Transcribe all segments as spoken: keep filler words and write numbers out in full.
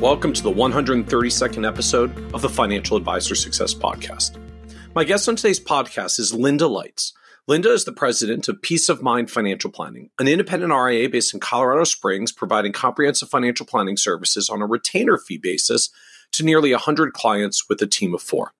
Welcome to the one hundred thirty-second episode of the Financial Advisor Success Podcast. My guest on today's podcast is Linda Lights. Linda is the president of Peace of Mind Financial Planning, an independent R I A based in Colorado Springs, providing comprehensive financial planning services on a retainer fee basis to nearly one hundred clients with a team of four.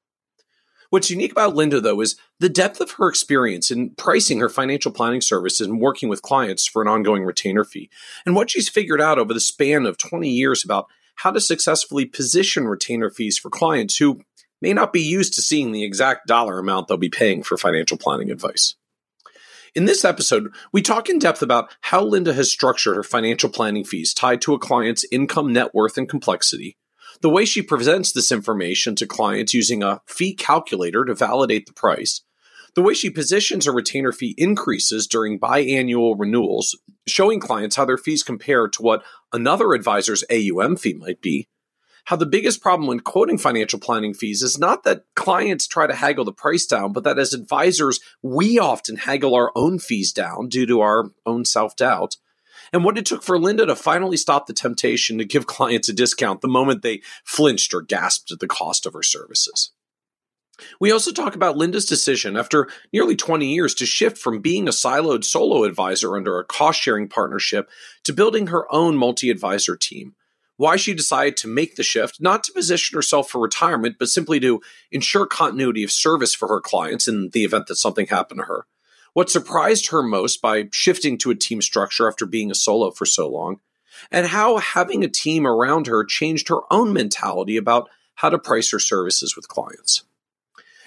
What's unique about Linda, though, is the depth of her experience in pricing her financial planning services and working with clients for an ongoing retainer fee, and what she's figured out over the span of twenty years about how to successfully position retainer fees for clients who may not be used to seeing the exact dollar amount they'll be paying for financial planning advice. In this episode, we talk in depth about how Linda has structured her financial planning fees tied to a client's income, net worth, and complexity, the way she presents this information to clients using a fee calculator to validate the price, the way she positions her retainer fee increases during biannual renewals, showing clients how their fees compare to what another advisor's A U M fee might be, how the biggest problem when quoting financial planning fees is not that clients try to haggle the price down, but that as advisors, we often haggle our own fees down due to our own self-doubt, and what it took for Linda to finally stop the temptation to give clients a discount the moment they flinched or gasped at the cost of her services. We also talk about Linda's decision after nearly twenty years to shift from being a siloed solo advisor under a cost-sharing partnership to building her own multi-advisor team, why she decided to make the shift, not to position herself for retirement, but simply to ensure continuity of service for her clients in the event that something happened to her, what surprised her most by shifting to a team structure after being a solo for so long, and how having a team around her changed her own mentality about how to price her services with clients.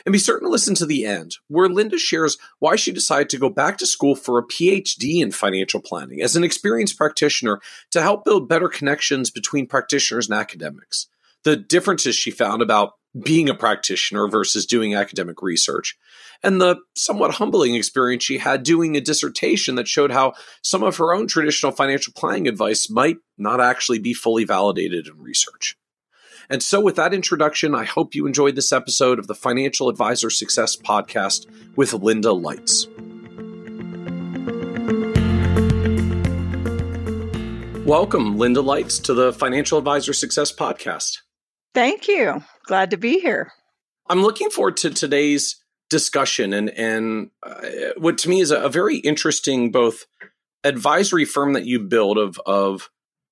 And be certain to listen to the end, where Linda shares why she decided to go back to school for a P H D in financial planning as an experienced practitioner to help build better connections between practitioners and academics, the differences she found about being a practitioner versus doing academic research, and the somewhat humbling experience she had doing a dissertation that showed how some of her own traditional financial planning advice might not actually be fully validated in research. And so with that introduction, I hope you enjoyed this episode of the Financial Advisor Success Podcast with Linda Lights. Welcome, Linda Lights, to the Financial Advisor Success Podcast. Thank you. Glad to be here. I'm looking forward to today's discussion and, and uh, what to me is a, a very interesting both advisory firm that you build of, of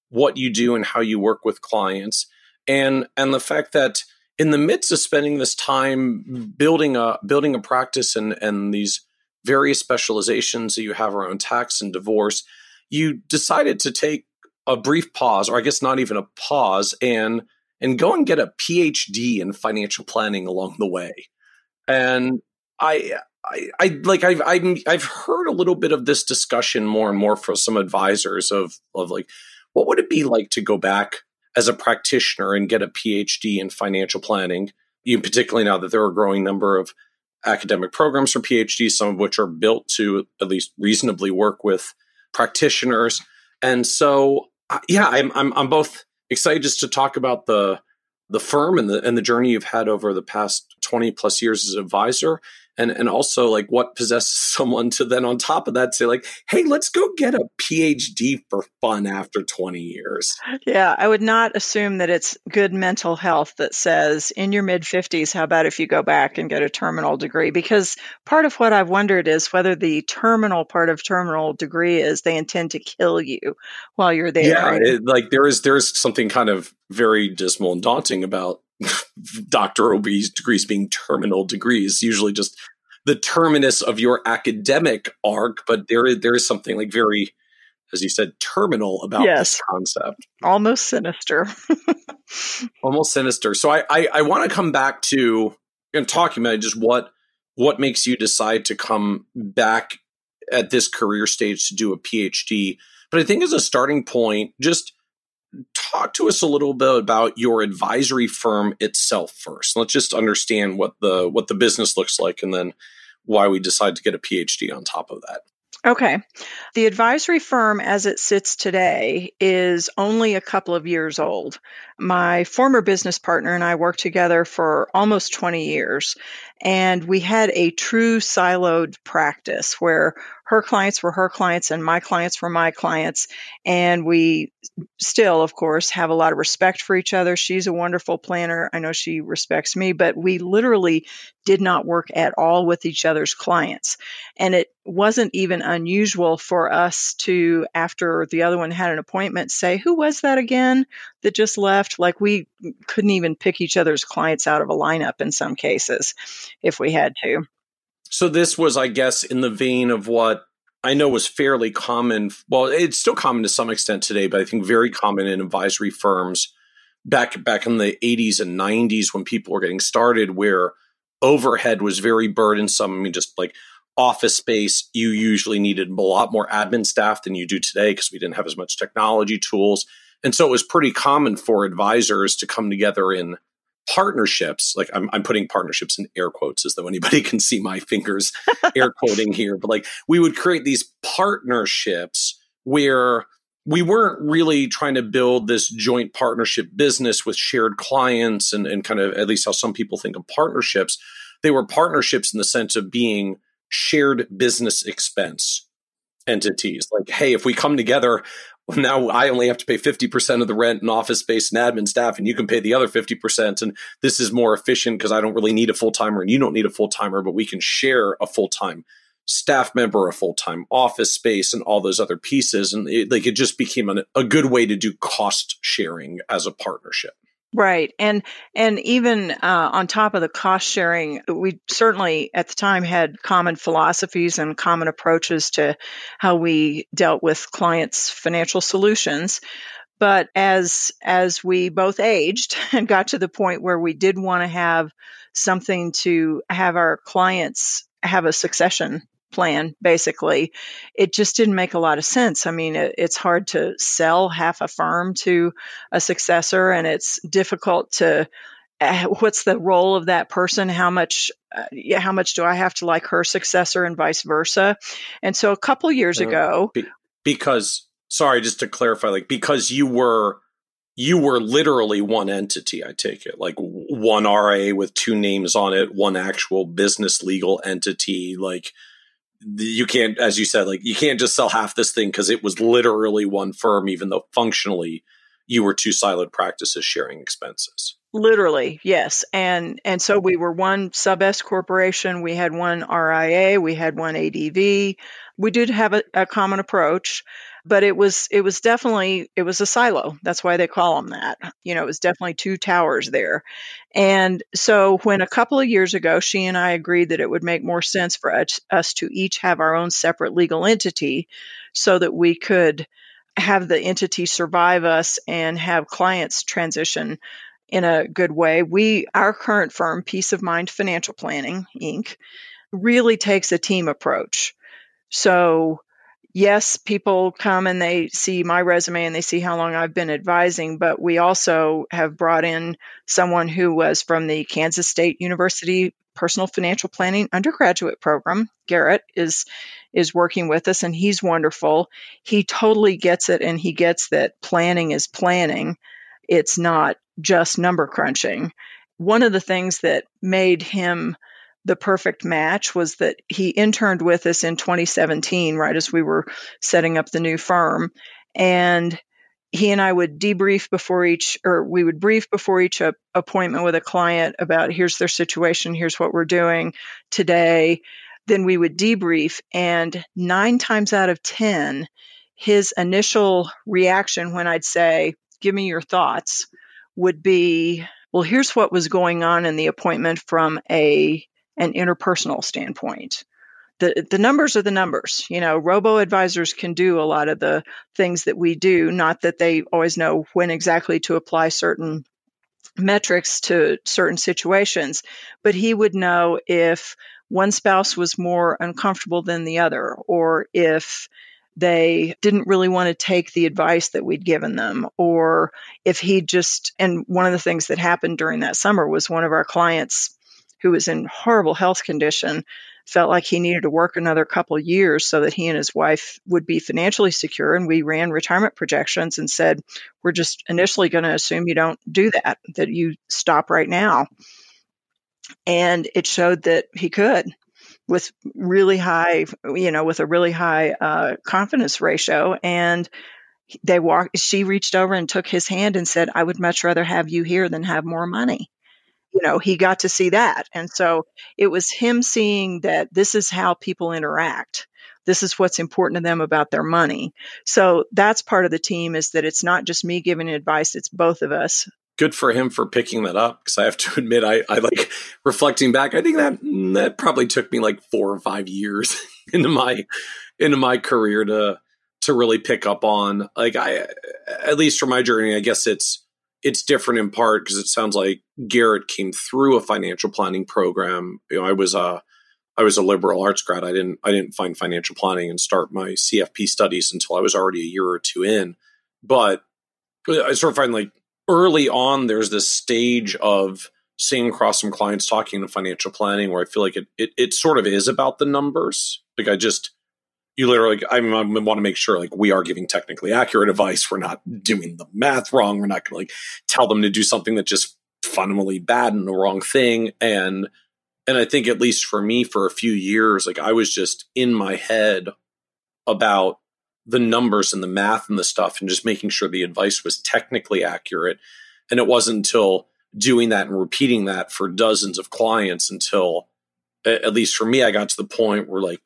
what you do and how you work with clients. And and the fact that in the midst of spending this time building a building a practice and, and these various specializations that you have around tax and divorce, you decided to take a brief pause, or I guess not even a pause, and and go and get a P H D in financial planning along the way. And I I, I like I've I'm, I've heard a little bit of this discussion more and more from some advisors of of like, what would it be like to go back as a practitioner and get a P H D in financial planning, you particularly now that there are a growing number of academic programs for P H Ds, some of which are built to at least reasonably work with practitioners. And so, yeah, I'm I'm, I'm both excited just to talk about the the firm and the and the journey you've had over the past twenty plus years as an advisor, and and also like what possesses someone to then on top of that say like, hey, let's go get a P H D for fun after twenty years. Yeah, I would not assume that it's good mental health that says in your mid fifties, how about if you go back and get a terminal degree? Because part of what I've wondered is whether the terminal part of terminal degree is they intend to kill you while you're there. Yeah, it, like there is there is something kind of very dismal and daunting about Doctor O B's degrees being terminal degrees, usually just the terminus of your academic arc, but there, there is something like very, as you said, terminal about yes. this concept. Almost sinister. Almost sinister. So I, I, I want to come back to and talking about just what what makes you decide to come back at this career stage to do a P H D. But I think as a starting point, just talk to us a little bit about your advisory firm itself first. Let's just understand what the what the business looks like and then why we decide to get a P H D on top of that. Okay. The advisory firm as it sits today is only a couple of years old. My former business partner and I worked together for almost twenty years, and we had a true siloed practice where her clients were her clients and my clients were my clients. And we still, of course, have a lot of respect for each other. She's a wonderful planner. I know she respects me, but we literally did not work at all with each other's clients. And it wasn't even unusual for us to, after the other one had an appointment, say, who was that again that just left? Like, we couldn't even pick each other's clients out of a lineup in some cases if we had to. So this was, I guess, in the vein of what I know was fairly common. Well, it's still common to some extent today, but I think very common in advisory firms back back in the eighties and nineties when people were getting started, where overhead was very burdensome. I mean, just like office space, you usually needed a lot more admin staff than you do today because we didn't have as much technology tools. And so it was pretty common for advisors to come together in partnerships. Like, I'm, I'm putting partnerships in air quotes as though anybody can see my fingers air quoting here. But like, we would create these partnerships where we weren't really trying to build this joint partnership business with shared clients and, and kind of at least how some people think of partnerships. They were partnerships in the sense of being shared business expense entities. Like, hey, if we come together, now I only have to pay fifty percent of the rent and office space and admin staff, and you can pay the other fifty percent. And this is more efficient because I don't really need a full-timer and you don't need a full-timer, but we can share a full-time staff member, a full-time office space, and all those other pieces. And it, like, it just became an, a good way to do cost sharing as a partnership. Right. And and even uh, on top of the cost sharing, we certainly at the time had common philosophies and common approaches to how we dealt with clients' financial solutions. But as as we both aged and got to the point where we did want to have something to have our clients have a succession plan, basically, it just didn't make a lot of sense. I mean, it, it's hard to sell half a firm to a successor, and it's difficult to, uh, what's the role of that person? How much, uh, yeah, how much do I have to like her successor and vice versa? And so a couple years uh, ago. Be, because, sorry, just to clarify, like, because you were, you were literally one entity, I take it, like one R A with two names on it, one actual business legal entity, like, you can't, as you said, like, you can't just sell half this thing because it was literally one firm, even though functionally you were two siloed practices sharing expenses. Literally, yes. And and so we were one sub-S corporation. We had one R I A. We had one A D V. We did have a, a common approach, but it was it was definitely, it was a silo. That's why they call them that. You know, it was definitely two towers there. And so when a couple of years ago, she and I agreed that it would make more sense for us, us to each have our own separate legal entity so that we could have the entity survive us and have clients transition in a good way. We, our current firm, Peace of Mind Financial Planning, Incorporated, really takes a team approach. So yes, people come and they see my resume and they see how long I've been advising, but we also have brought in someone who was from the Kansas State University Personal Financial Planning undergraduate program. Garrett is is working with us, and he's wonderful. He totally gets it, and he gets that planning is planning. It's not just number crunching. One of the things that made him the perfect match was that he interned with us in twenty seventeen, right as we were setting up the new firm. And he and I would debrief before each, or we would brief before each a, appointment with a client about here's their situation, here's what we're doing today. Then we would debrief. And nine times out of ten, his initial reaction when I'd say, give me your thoughts, would be, well, here's what was going on in the appointment from a an interpersonal standpoint. The the numbers are the numbers. You know, robo-advisors can do a lot of the things that we do, not that they always know when exactly to apply certain metrics to certain situations, but he would know if one spouse was more uncomfortable than the other, or if they didn't really want to take the advice that we'd given them, or if he just, and one of the things that happened during that summer was one of our clients who was in horrible health condition felt like he needed to work another couple years so that he and his wife would be financially secure. And we ran retirement projections and said, we're just initially going to assume you don't do that, that you stop right now. And it showed that he could with really high, you know, with a really high uh, confidence ratio. And they walked, she reached over and took his hand and said, I would much rather have you here than have more money. You know, he got to see that. And so it was him seeing that this is how people interact. This is what's important to them about their money. So that's part of the team, is that it's not just me giving advice, it's both of us. Good for him for picking that up, because I have to admit, I, I like reflecting back, I think that that probably took me like four or five years into my into my career to to really pick up on. Like, I, at least for my journey, I guess it's It's different in part because it sounds like Garrett came through a financial planning program. You know, I was a, I was a liberal arts grad. I didn't, I didn't find financial planning and start my C F P studies until I was already a year or two in. But I sort of find, like, early on, there's this stage of seeing across some clients talking to financial planning where I feel like it, it, it sort of is about the numbers. Like, I just, you literally, I want to make sure, like, we are giving technically accurate advice. We're not doing the math wrong. We're not going to, like, tell them to do something that's just fundamentally bad and the wrong thing. And and I think, at least for me, for a few years, like, I was just in my head about the numbers and the math and the stuff, and just making sure the advice was technically accurate. And it wasn't until doing that and repeating that for dozens of clients until, at least for me, I got to the point where, like,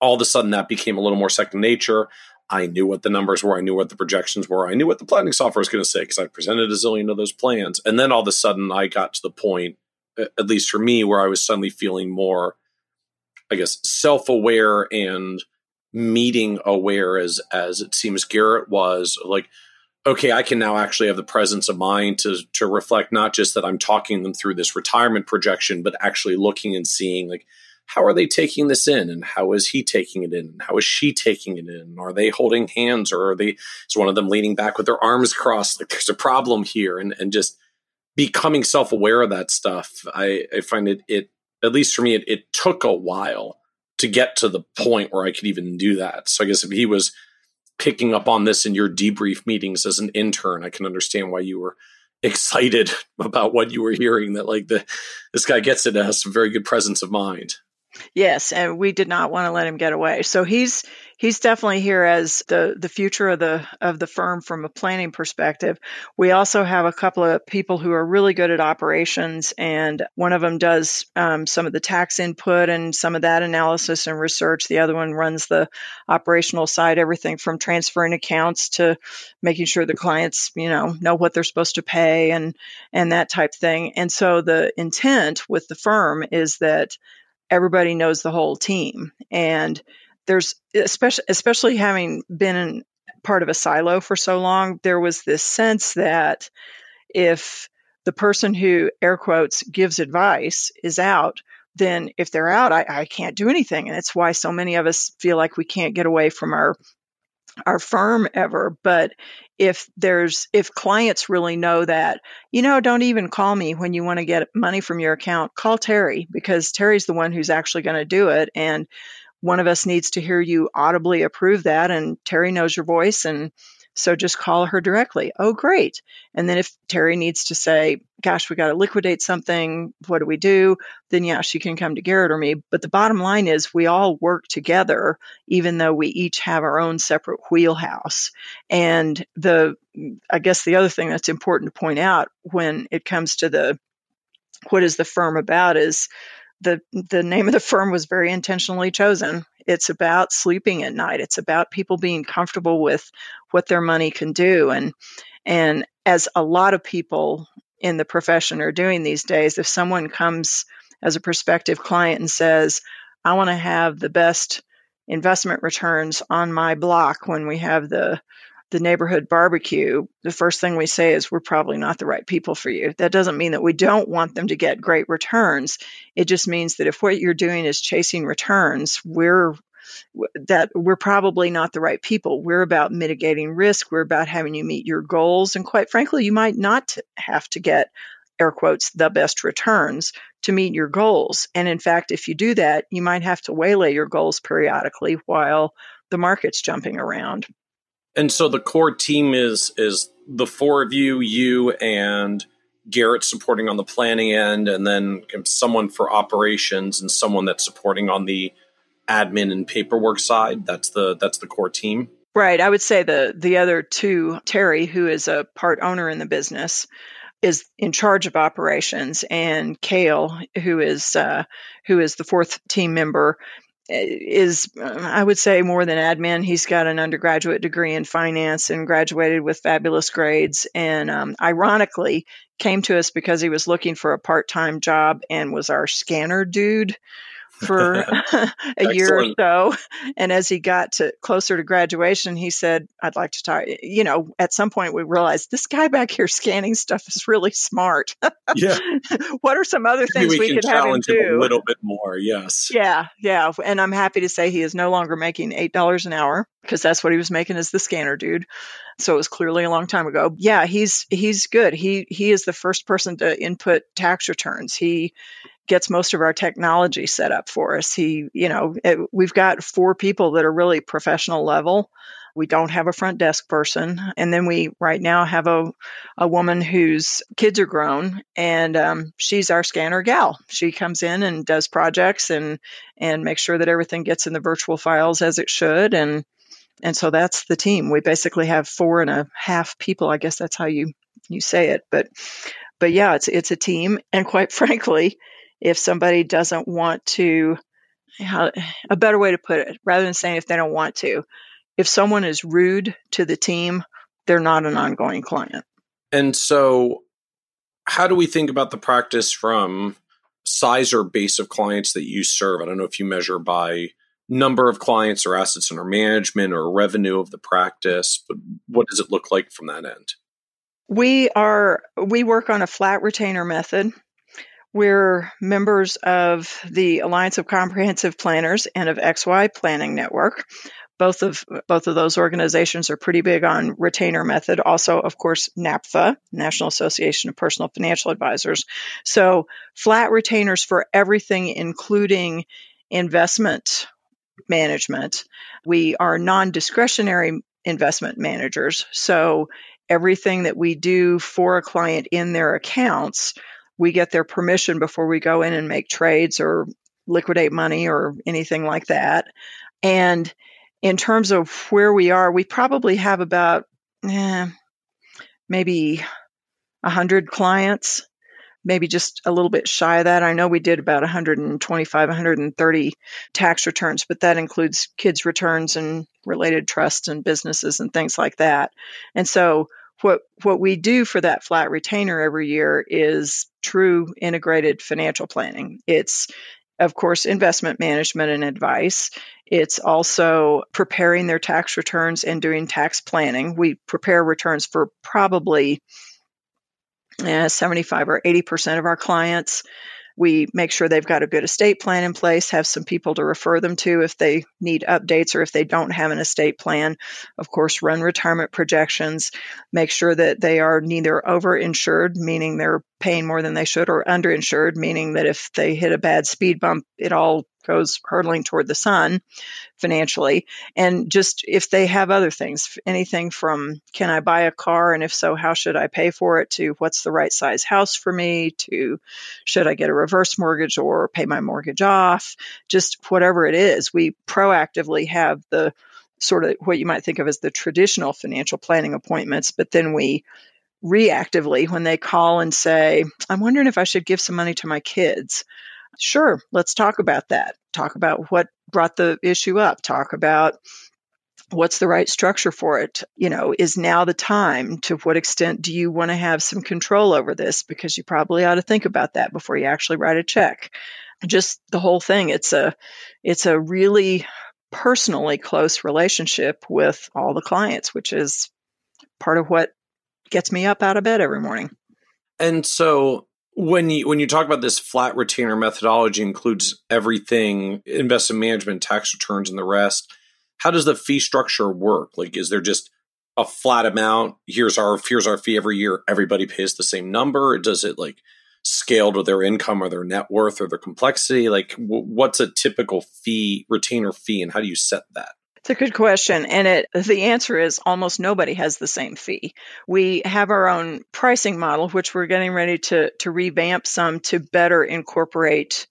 all of a sudden that became a little more second nature. I knew what the numbers were. I knew what the projections were. I knew what the planning software was going to say because I presented a zillion of those plans. And then all of a sudden I got to the point, at least for me, where I was suddenly feeling more, I guess, self-aware and meeting aware, as, as it seems Garrett was. Like, okay, I can now actually have the presence of mind to, to reflect not just that I'm talking them through this retirement projection, but actually looking and seeing, like, how are they taking this in, and how is he taking it in, and how is she taking it in? Are they holding hands, or are they, is one of them leaning back with their arms crossed? Like, there's a problem here. And, and just becoming self-aware of that stuff. I, I find it, it, at least for me, it, it took a while to get to the point where I could even do that. So I guess if he was picking up on this in your debrief meetings as an intern, I can understand why you were excited about what you were hearing, that, like, the, this guy gets it and has some very good presence of mind. Yes, and we did not want to let him get away. So he's he's definitely here as the, the future of the of the firm from a planning perspective. We also have a couple of people who are really good at operations, and one of them does um, some of the tax input and some of that analysis and research. The other one runs the operational side, everything from transferring accounts to making sure the clients, you know, know what they're supposed to pay and and that type thing. And so the intent with the firm is that everybody knows the whole team. And there's, especially, especially having been in part of a silo for so long, there was this sense that if the person who, air quotes, gives advice is out, then if they're out, I, I can't do anything. And it's why so many of us feel like we can't get away from our our firm ever. But if there's, if clients really know that, you know, don't even call me when you want to get money from your account, call Terry, because Terry's the one who's actually going to do it. And one of us needs to hear you audibly approve that. And Terry knows your voice. And so just call her directly. Oh, great. And then if Terry needs to say, gosh, we got to liquidate something, what do we do? Then yeah, she can come to Garrett or me. But the bottom line is we all work together, even though we each have our own separate wheelhouse. And the, I guess the other thing that's important to point out when it comes to the, what is the firm about, is the, the name of the firm was very intentionally chosen. It's about sleeping at night. It's about people being comfortable with what their money can do. And and as a lot of people in the profession are doing these days, if someone comes as a prospective client and says, I want to have the best investment returns on my block when we have the the neighborhood barbecue, the first thing we say is we're probably not the right people for you. That doesn't mean that we don't want them to get great returns. It just means that if what you're doing is chasing returns, we're that we're probably not the right people. We're about mitigating risk. We're about having you meet your goals. And quite frankly, you might not have to get, air quotes, the best returns to meet your goals. And in fact, if you do that, you might have to waylay your goals periodically while the market's jumping around. And so the core team is is the four of you, you and Garrett supporting on the planning end, and then someone for operations and someone that's supporting on the admin and paperwork side. That's the that's the core team. Right. I would say the the other two, Terry, who is a part owner in the business, is in charge of operations, and Kale, who is uh, who is the fourth team member, is, I would say, more than admin. He's got an undergraduate degree in finance and graduated with fabulous grades, and um, ironically came to us because he was looking for a part-time job and was our scanner dude for a Excellent. year or so. And as he got to closer to graduation, he said, I'd like to talk, you know, at some point we realized this guy back here scanning stuff is really smart. Yeah. What are some other Maybe things we, we could have him do? Challenge him a little bit more, yes. Yeah, yeah. And I'm happy to say he is no longer making eight dollars an hour because that's what he was making as the scanner dude. So it was clearly a long time ago. Yeah, he's he's good. He he is the first person to input tax returns. He gets most of our technology set up for us. He, you know, it, we've got four people that are really professional level. We don't have a front desk person. And then we right now have a, a woman whose kids are grown, and um, she's our scanner gal. She comes in and does projects and, and makes sure that everything gets in the virtual files as it should. And, and so that's the team. We basically have four and a half people. I guess that's how you, you say it. But, but yeah, it's, it's a team. And quite frankly, if somebody doesn't want to, a better way to put it, rather than saying if they don't want to, if someone is rude to the team, they're not an ongoing client. And so how do we think about the practice from size or base of clients that you serve? I don't know if you measure by number of clients or assets under management or revenue of the practice, but what does it look like from that end? We are, we work on a flat retainer method. We're members of the Alliance of Comprehensive Planners and of X Y Planning Network. Both of both of those organizations are pretty big on retainer method. Also, of course, NAPFA, National Association of Personal Financial Advisors. So flat retainers for everything, including investment management. We are non-discretionary investment managers. So everything that we do for a client in their accounts, we get their permission before we go in and make trades or liquidate money or anything like that. And in terms of where we are, we probably have about eh, maybe one hundred clients, maybe just a little bit shy of that. I know we did about one twenty-five, one thirty tax returns, but that includes kids' returns and related trusts and businesses and things like that. And so What what we do for that flat retainer every year is true integrated financial planning. It's, of course, investment management and advice. It's also preparing their tax returns and doing tax planning. We prepare returns for probably uh, seventy-five or eighty percent of our clients. We make sure they've got a good estate plan in place, have some people to refer them to if they need updates or if they don't have an estate plan. Of course, run retirement projections, make sure that they are neither overinsured, meaning they're paying more than they should, or underinsured, meaning that if they hit a bad speed bump, it all goes hurtling toward the sun financially. And just if they have other things, anything from can I buy a car, and if so, how should I pay for it, to what's the right size house for me, to should I get a reverse mortgage or pay my mortgage off, just whatever it is. We proactively have the sort of what you might think of as the traditional financial planning appointments, but then we reactively, when they call and say, I'm wondering if I should give some money to my kids. Sure, let's talk about that. Talk about what brought the issue up. Talk about what's the right structure for it. You know, is now the time? To what extent do you want to have some control over this? Because you probably ought to think about that before you actually write a check. Just the whole thing. It's a, it's a really personally close relationship with all the clients, which is part of what gets me up out of bed every morning. And so When you, when you talk about this flat retainer methodology includes everything, investment management, tax returns, and the rest, how does the fee structure work? Like, is there just a flat amount? Here's our, here's our fee every year. Everybody pays the same number. Or does it like scaled with their income or their net worth or their complexity? Like w- what's a typical fee, retainer fee, and how do you set that? It's a good question. And it, the answer is almost nobody has the same fee. We have our own pricing model, which we're getting ready to, to revamp some to better incorporate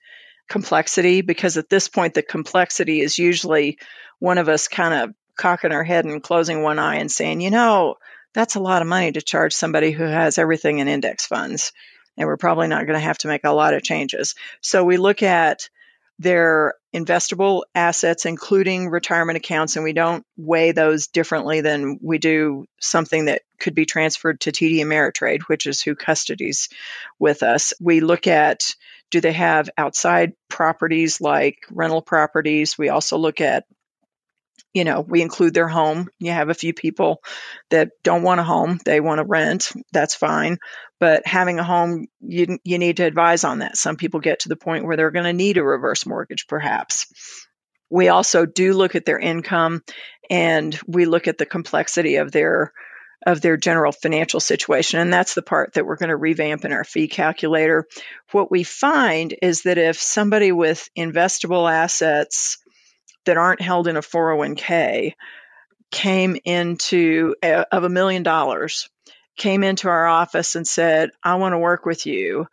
complexity, because at this point, the complexity is usually one of us kind of cocking our head and closing one eye and saying, you know, that's a lot of money to charge somebody who has everything in index funds. And we're probably not going to have to make a lot of changes. So we look at their investable assets, including retirement accounts, and we don't weigh those differently than we do something that could be transferred to T D Ameritrade, which is who custodies with us. We look at, do they have outside properties like rental properties? We also look at, you know, we include their home. You have a few people that don't want a home. They want to rent. That's fine. But having a home, you you need to advise on that. Some people get to the point where they're going to need a reverse mortgage, perhaps. We also do look at their income, and we look at the complexity of their of their general financial situation. And that's the part that we're going to revamp in our fee calculator. What we find is that if somebody with investable assets that aren't held in a four oh one k came into a, of a million dollars, came into our office and said, I want to work with you,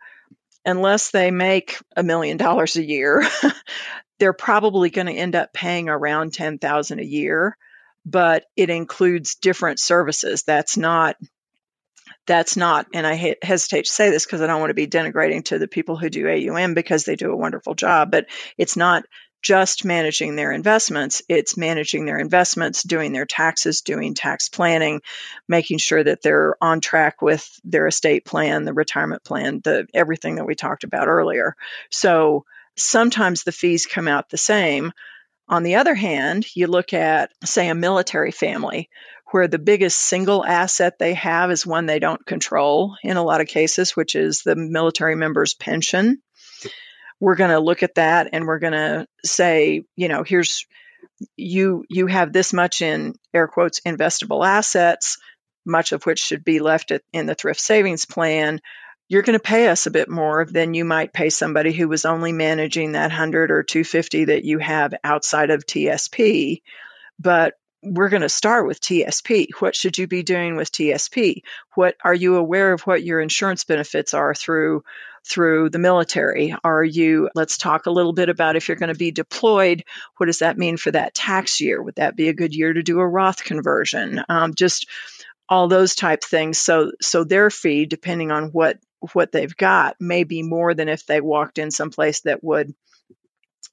unless they make a million dollars a year, they're probably going to end up paying around ten thousand dollars a year, but it includes different services. That's not That's not, and I he- hesitate to say this because I don't want to be denigrating to the people who do A U M because they do a wonderful job, but it's not just managing their investments. It's managing their investments, doing their taxes, doing tax planning, making sure that they're on track with their estate plan, the retirement plan, the everything that we talked about earlier. So sometimes the fees come out the same. On the other hand, you look at, say, a military family where the biggest single asset they have is one they don't control in a lot of cases, which is the military member's pension. We're going to look at that and we're going to say, you know, here's, you you have this much in, air quotes, investable assets, much of which should be left at, in the thrift savings plan. You're going to pay us a bit more than you might pay somebody who was only managing that one hundred or two hundred fifty that you have outside of T S P. But we're going to start with T S P. What should you be doing with T S P? What are you aware of what your insurance benefits are through through the military? Are you, let's talk a little bit about if you're going to be deployed, what does that mean for that tax year? Would that be a good year to do a Roth conversion? Um, just all those type things. So so their fee, depending on what what they've got, may be more than if they walked in someplace that would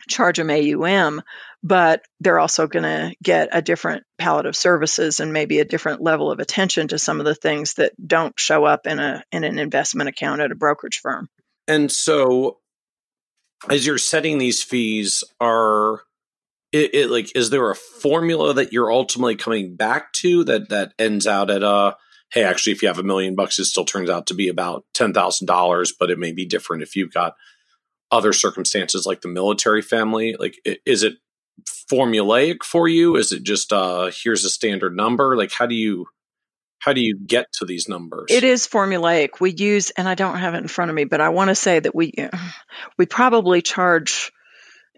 charge them A U M, but they're also going to get a different palette of services and maybe a different level of attention to some of the things that don't show up in a in an investment account at a brokerage firm. And so as you're setting these fees, are it, it like, is there a formula that you're ultimately coming back to that that ends out at a, hey, actually, if you have a million bucks, it still turns out to be about ten thousand dollars, but it may be different if you've got other circumstances like the military family? Like, is it formulaic for you? Is it just uh, here's a standard number? Like, how do you how do you get to these numbers? It is formulaic. We use, and I don't have it in front of me, but I want to say that we we probably charge,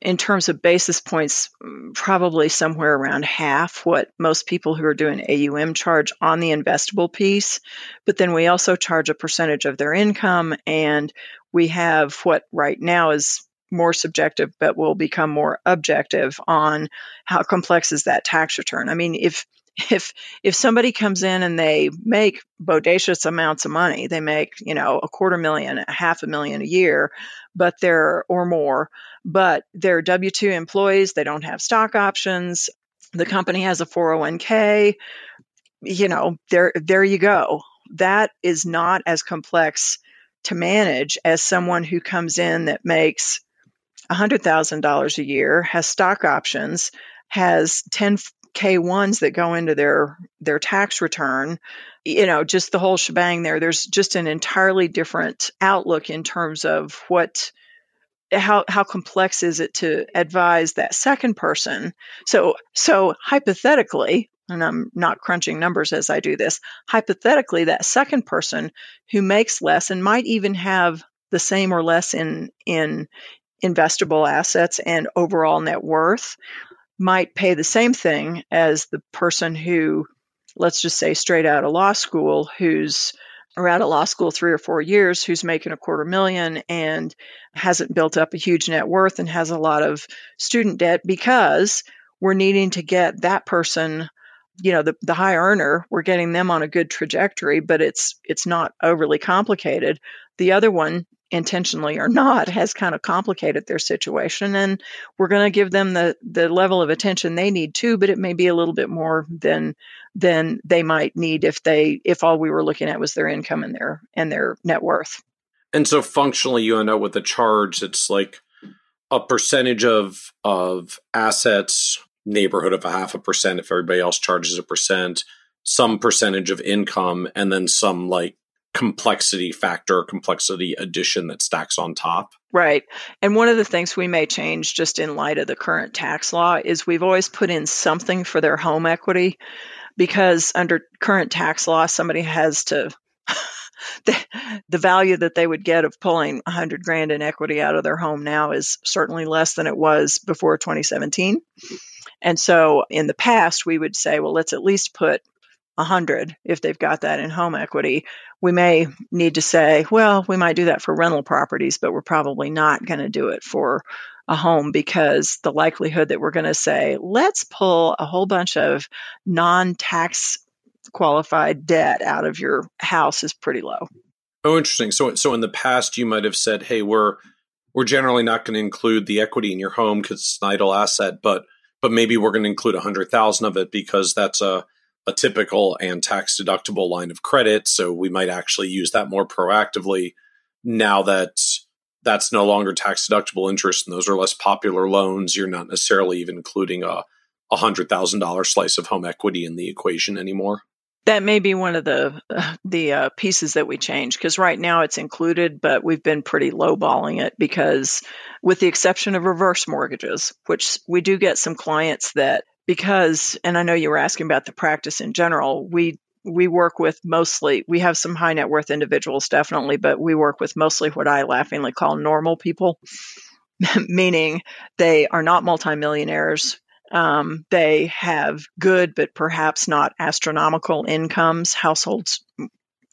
in terms of basis points, probably somewhere around half what most people who are doing A U M charge on the investable piece. But then we also charge a percentage of their income, and we have what right now is more subjective, but will become more objective on how complex is that tax return. I mean, if if if somebody comes in and they make bodacious amounts of money, they make, you know, a quarter million, a half a million a year, but they're or more, but they're W two employees, they don't have stock options, the company has a four oh one k, you know, there there you go. That is not as complex to manage as someone who comes in that makes one hundred thousand dollars a year, has stock options, has ten K ones that go into their their tax return, you know, just the whole shebang there. There's just an entirely different outlook in terms of what how how complex is it to advise that second person. So so hypothetically, and I'm not crunching numbers as I do this, hypothetically, that second person who makes less and might even have the same or less in in investable assets and overall net worth might pay the same thing as the person who, let's just say straight out of law school, who's or out of law school three or four years, who's making a quarter million and hasn't built up a huge net worth and has a lot of student debt, because we're needing to get that person, you know, the, the high earner, we're getting them on a good trajectory, but it's it's not overly complicated. The other one, intentionally or not, has kind of complicated their situation, and we're going to give them the the level of attention they need too, but it may be a little bit more than than they might need if they if all we were looking at was their income and their and their net worth. And so functionally, you end up with a charge that's like a percentage of of assets, neighborhood of a half a percent if everybody else charges a percent, some percentage of income, and then some like complexity factor, complexity addition that stacks on top. Right. And one of the things we may change just in light of the current tax law is we've always put in something for their home equity, because under current tax law, somebody has to, the, the value that they would get of pulling a hundred grand in equity out of their home now is certainly less than it was before twenty seventeen. And so in the past, we would say, well, let's at least put one hundred if they've got that in home equity. We may need to say, well, we might do that for rental properties, but we're probably not going to do it for a home, because the likelihood that we're going to say, let's pull a whole bunch of non-tax qualified debt out of your house is pretty low. Oh, interesting. So, so in the past, you might have said, hey, we're we're generally not going to include the equity in your home because it's an idle asset, but but maybe we're going to include one hundred thousand dollars of it because that's a a typical and tax deductible line of credit. So we might actually use that more proactively now that that's no longer tax deductible interest and those are less popular loans. You're not necessarily even including a one hundred thousand dollars slice of home equity in the equation anymore. That may be one of the uh, the uh, pieces that we change, because right now it's included, but we've been pretty lowballing it, because with the exception of reverse mortgages, which we do get some clients that, because, and I know you were asking about the practice in general, we we work with mostly, we have some high net worth individuals definitely, but we work with mostly what I laughingly call normal people, meaning they are not multimillionaires. Um, they have good, but perhaps not astronomical incomes, households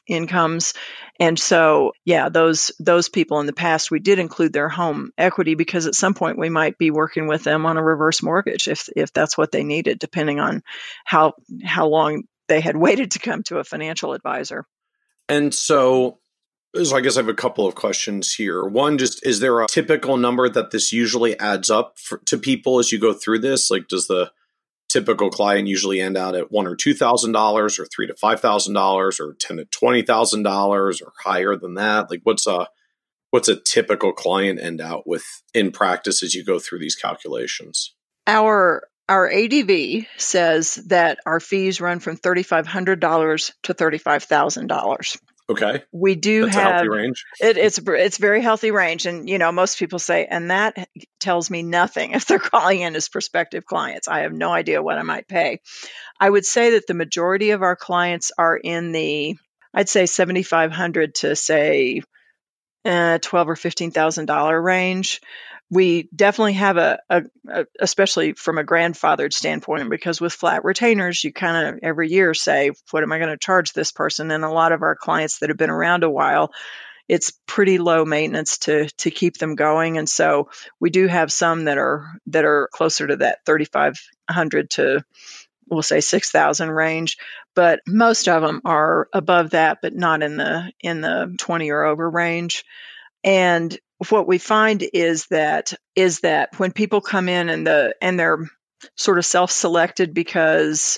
incomes. And so, yeah, those those people in the past, we did include their home equity, because at some point we might be working with them on a reverse mortgage if if that's what they needed, depending on how how long they had waited to come to a financial advisor. And so, so I guess I have a couple of questions here. One, just is there a typical number that this usually adds up for, to people as you go through this? Like, does the typical client usually end out at one or two thousand dollars, or three to five thousand dollars, or ten to twenty thousand dollars, or higher than that? Like, what's a what's a typical client end out with in practice as you go through these calculations? Our our A D V says that our fees run from thirty five hundred dollars to thirty five thousand dollars. Okay, we do That's have a healthy range. It, it's it's very healthy range, and you know most people say, and that tells me nothing if they're calling in as prospective clients. I have no idea what I might pay. I would say that the majority of our clients are in the, I'd say seventy-five hundred dollars to say uh, twelve thousand dollars or fifteen thousand dollars range. We definitely have a, a, a, especially from a grandfathered standpoint, because with flat retainers, you kind of every year say, what am I going to charge this person? And a lot of our clients that have been around a while, it's pretty low maintenance to to keep them going. And so we do have some that are that are closer to that thirty-five hundred to, we'll say six thousand range, but most of them are above that, but not in the in the twenty or over range. And what we find is that is that when people come in and the and they're sort of self-selected because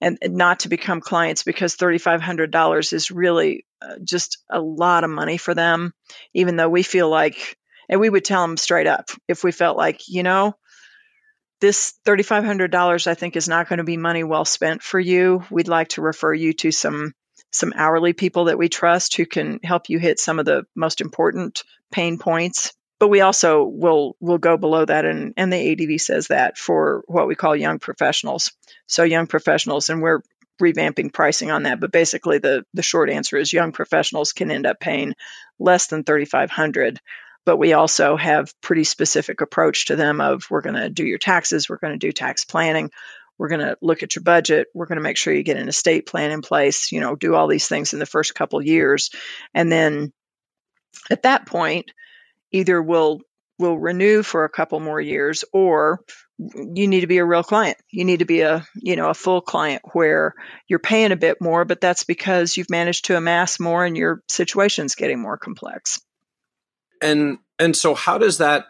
and not to become clients, because thirty-five hundred dollars is really just a lot of money for them, even though we feel like, and we would tell them straight up if we felt like, you know, this three thousand five hundred dollars, I think, is not going to be money well spent for you. We'd like to refer you to some some hourly people that we trust who can help you hit some of the most important pain points. But we also will will go below that, and, and the A D V says that, for what we call young professionals. So young professionals, and we're revamping pricing on that. But basically, the, the short answer is young professionals can end up paying less than three thousand five hundred dollars. But we also have pretty specific approach to them of, we're going to do your taxes, we're going to do tax planning, we're going to look at your budget, we're going to make sure you get an estate plan in place, you know, do all these things in the first couple years. And then at that point, either we'll we'll renew for a couple more years, or you need to be a real client. You need to be a, you know, a full client where you're paying a bit more, but that's because you've managed to amass more and your situation's getting more complex. And and so how does that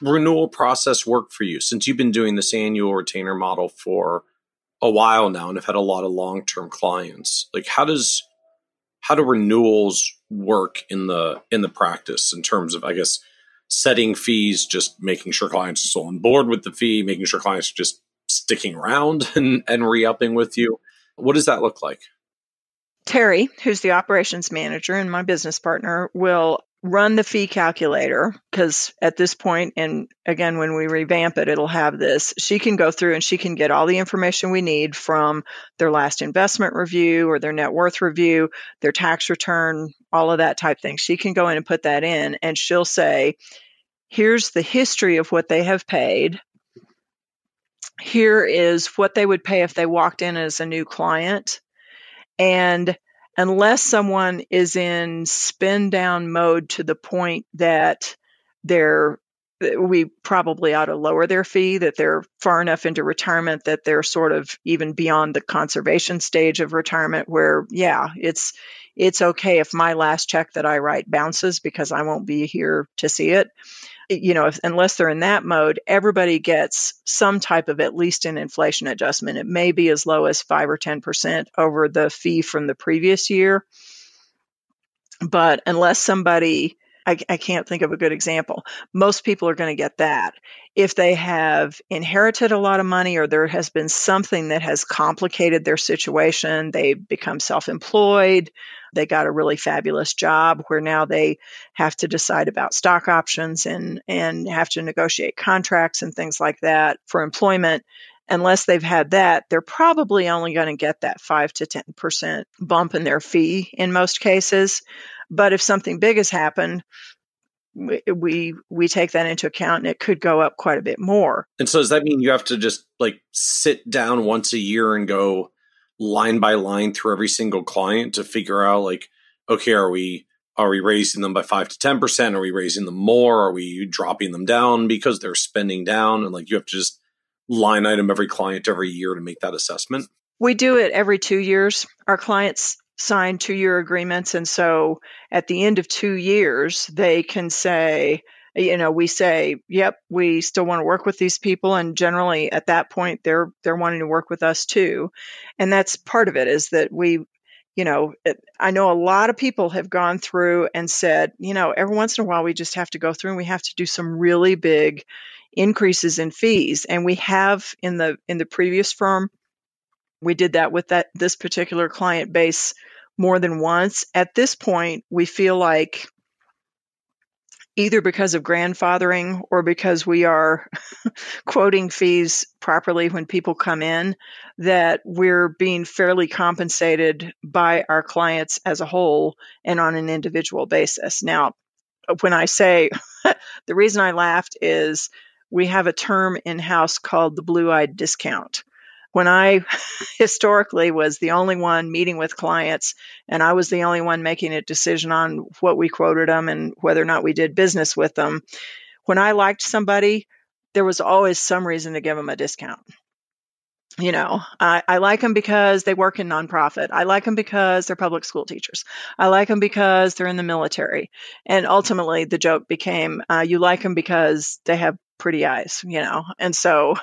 renewal process work for you, since you've been doing this annual retainer model for a while now and have had a lot of long-term clients? Like, how does how do renewals work in the in the practice in terms of, I guess, setting fees, just making sure clients are still on board with the fee, making sure clients are just sticking around and, and re-upping with you? What does that look like? Terry, who's the operations manager and my business partner, will run the fee calculator, because at this point, and again, when we revamp it, it'll have this. She can go through and she can get all the information we need from their last investment review or their net worth review, their tax return, all of that type thing. She can go in and put that in, and she'll say, here's the history of what they have paid. Here is what they would pay if they walked in as a new client. And unless someone is in spend down mode to the point that they're, we probably ought to lower their fee, that they're far enough into retirement that they're sort of even beyond the conservation stage of retirement where, yeah, it's it's okay if my last check that I write bounces because I won't be here to see it. You know, if, unless they're in that mode, everybody gets some type of, at least an inflation adjustment. It may be as low as five or ten percent over the fee from the previous year. But unless somebody, I, I can't think of a good example, most people are going to get that. If they have inherited a lot of money, or there has been something that has complicated their situation, they become self-employed, they got a really fabulous job where now they have to decide about stock options and, and have to negotiate contracts and things like that for employment. Unless they've had that, they're probably only going to get that five to ten percent bump in their fee in most cases. But if something big has happened, we we take that into account, and it could go up quite a bit more. And so does that mean you have to just like sit down once a year and go line by line through every single client to figure out, like, okay, are we are we raising them by five to ten percent? Are we raising them more? Are we dropping them down because they're spending down? And like, you have to just line item every client every year to make that assessment? We do it every two years. Our clients sign two-year agreements. And so at the end of two years, they can say, you know, we say, yep, we still want to work with these people. And generally at that point, they're, they're wanting to work with us too. And that's part of it, is that we, you know, it, I know a lot of people have gone through and said, you know, every once in a while, we just have to go through and we have to do some really big increases in fees. And we have in the, in the previous firm, we did that with that this particular client base more than once. At this point, we feel like either because of grandfathering or because we are quoting fees properly when people come in, that we're being fairly compensated by our clients as a whole and on an individual basis. Now, when I say the reason I laughed is we have a term in-house called the blue-eyed discount. When I historically was the only one meeting with clients, and I was the only one making a decision on what we quoted them and whether or not we did business with them, when I liked somebody, there was always some reason to give them a discount. You know, I, I like them because they work in nonprofit. I like them because they're public school teachers. I like them because they're in the military. And ultimately, the joke became, uh, you like them because they have pretty eyes, you know. And so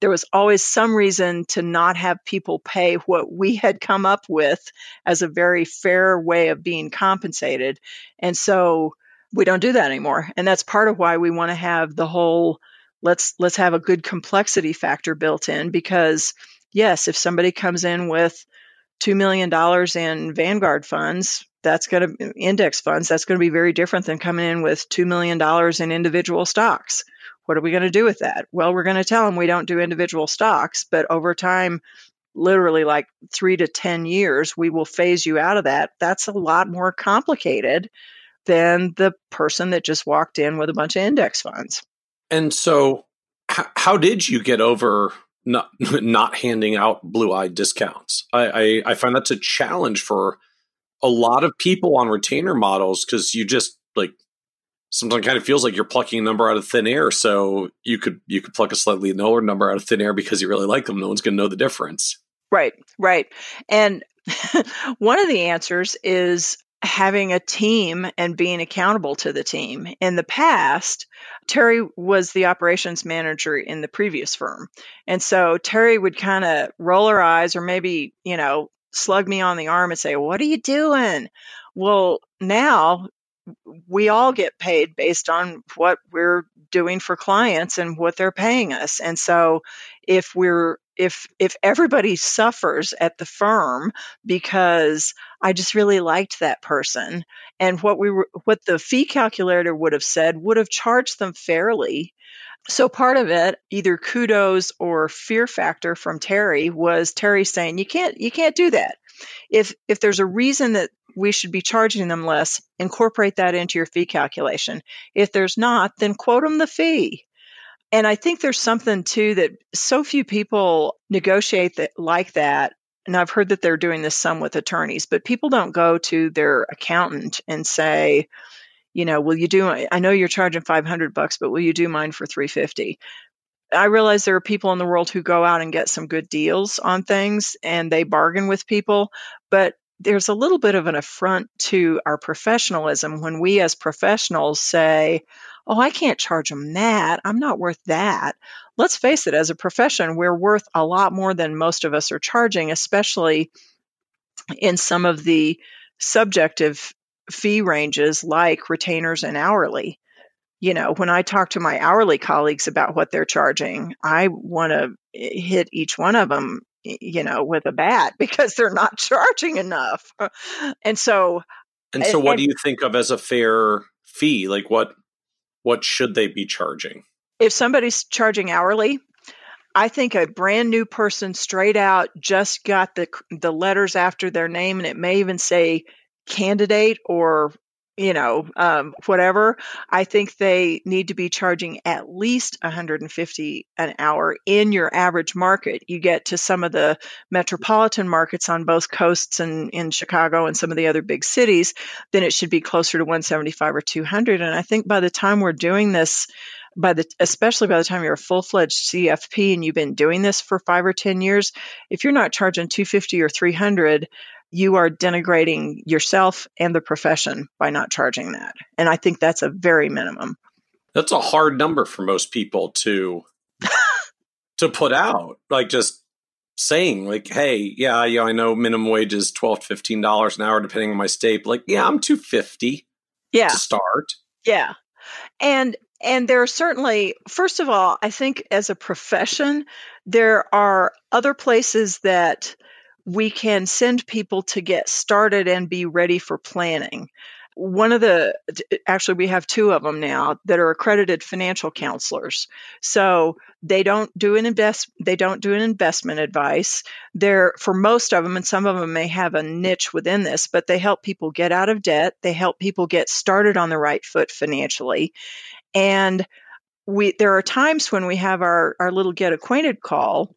there was always some reason to not have people pay what we had come up with as a very fair way of being compensated. And so we don't do that anymore. And that's part of why we want to have the whole let's let's have a good complexity factor built in, because yes, if somebody comes in with two million dollars in Vanguard funds, that's going to index funds, that's going to be very different than coming in with two million dollars in individual stocks. What are we going to do with that? Well, we're going to tell them we don't do individual stocks, but over time, literally like three to ten years, we will phase you out of that. That's a lot more complicated than the person that just walked in with a bunch of index funds. And so h- how did you get over not, not handing out blue-eyed discounts? I, I, I find that's a challenge for a lot of people on retainer models, because you just like sometimes kind of feels like you're plucking a number out of thin air. So you could you could pluck a slightly lower number out of thin air because you really like them. No one's going to know the difference. Right, right. And one of the answers is having a team and being accountable to the team. In the past, Terry was the operations manager in the previous firm. And so Terry would kind of roll her eyes or maybe, you know, slug me on the arm and say, "What are you doing?" Well, now we all get paid based on what we're doing for clients and what they're paying us. And so if we're if if everybody suffers at the firm because I just really liked that person, and what we were, what the fee calculator would have said would have charged them fairly. So part of it, either kudos or fear factor from Terry, was Terry saying, you can't you can't do that. If if there's a reason that we should be charging them less, incorporate that into your fee calculation. If there's not, then quote them the fee. And I think there's something, too, that so few people negotiate that, like that. And I've heard that they're doing this some with attorneys, but people don't go to their accountant and say, you know, will you do, I know you're charging five hundred bucks, but will you do mine for three fifty? I realize there are people in the world who go out and get some good deals on things and they bargain with people, but there's a little bit of an affront to our professionalism when we as professionals say, oh, I can't charge them that. I'm not worth that. Let's face it, as a profession, we're worth a lot more than most of us are charging, especially in some of the subjective fee ranges like retainers and hourly. You know, when I talk to my hourly colleagues about what they're charging, I want to hit each one of them, you know, with a bat because they're not charging enough. And so, and so, what and, do you think of as a fair fee? Like, what what should they be charging? If somebody's charging hourly, I think a brand new person straight out just got the the letters after their name, and it may even say candidate or, you know, um, whatever, I think they need to be charging at least one hundred fifty dollars an hour in your average market. You get to some of the metropolitan markets on both coasts and in Chicago and some of the other big cities, then it should be closer to one hundred seventy-five dollars or two hundred dollars. And I think by the time we're doing this, by the especially by the time you're a full-fledged C F P and you've been doing this for five or ten years, if you're not charging two hundred fifty dollars or three hundred dollars, you are denigrating yourself and the profession by not charging that. And I think that's a very minimum. That's a hard number for most people to to put out. Like just saying like, hey, yeah, yeah, I know minimum wage is twelve to fifteen dollars an hour, depending on my state. But like, yeah, I'm two hundred fifty dollars yeah. to start. Yeah. And And there are certainly, first of all, I think as a profession, there are other places that we can send people to get started and be ready for planning. One of the, actually we have two of them now that are accredited financial counselors. So they don't do an invest, they don't do an investment advice. They're, for most of them, and some of them may have a niche within this, but they help people get out of debt. They help people get started on the right foot financially. And we, there are times when we have our, our little get acquainted call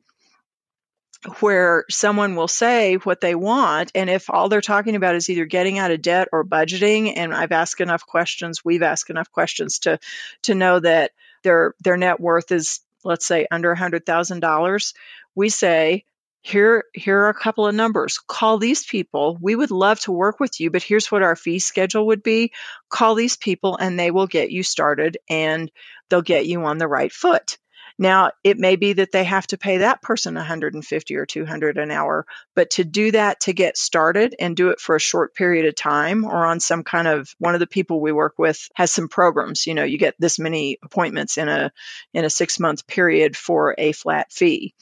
where someone will say what they want. And if all they're talking about is either getting out of debt or budgeting, and I've asked enough questions, we've asked enough questions to, to know that their, their net worth is, let's say, under one hundred thousand dollars. We say, Here, here are a couple of numbers. Call these people. We would love to work with you, but here's what our fee schedule would be. Call these people and they will get you started and they'll get you on the right foot. Now, it may be that they have to pay that person one hundred fifty or two hundred dollars an hour, but to do that, to get started and do it for a short period of time, or on some kind of, one of the people we work with has some programs, you know, you get this many appointments in a in a six-month period for a flat fee.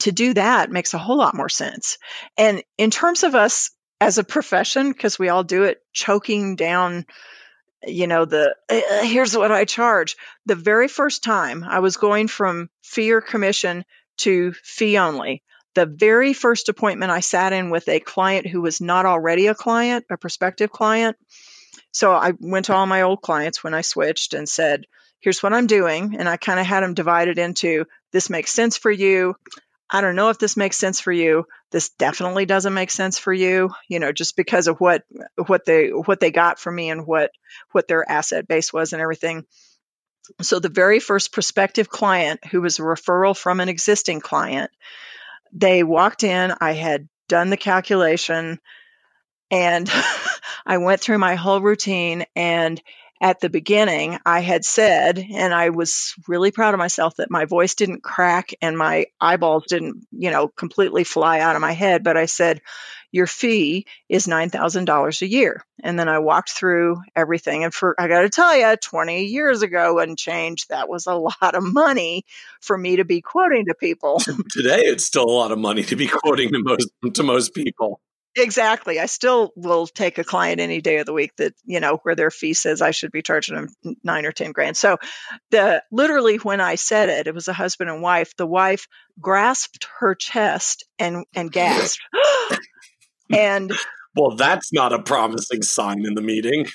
To do that makes a whole lot more sense. And in terms of us as a profession, because we all do it, choking down, you know, the, uh, here's what I charge. The very first time I was going from fee or commission to fee only, the very first appointment I sat in with a client who was not already a client, a prospective client. So I went to all my old clients when I switched and said, here's what I'm doing. And I kind of had them divided into, this makes sense for you. I don't know if this makes sense for you. This definitely doesn't make sense for you, you know, just because of what what they what they got from me and what what their asset base was and everything. So the very first prospective client who was a referral from an existing client, they walked in, I had done the calculation, and I went through my whole routine, and at the beginning, I had said, and I was really proud of myself that my voice didn't crack and my eyeballs didn't, you know, completely fly out of my head. But I said, your fee is nine thousand dollars a year. And then I walked through everything. And for, I got to tell you, twenty years ago and change, that was a lot of money for me to be quoting to people. Today, it's still a lot of money to be quoting to most, to most people. Exactly. I still will take a client any day of the week that, you know, where their fee says I should be charging them nine or ten grand. So the literally when I said it, it was a husband and wife. The wife grasped her chest and, and gasped. And well, that's not a promising sign in the meeting.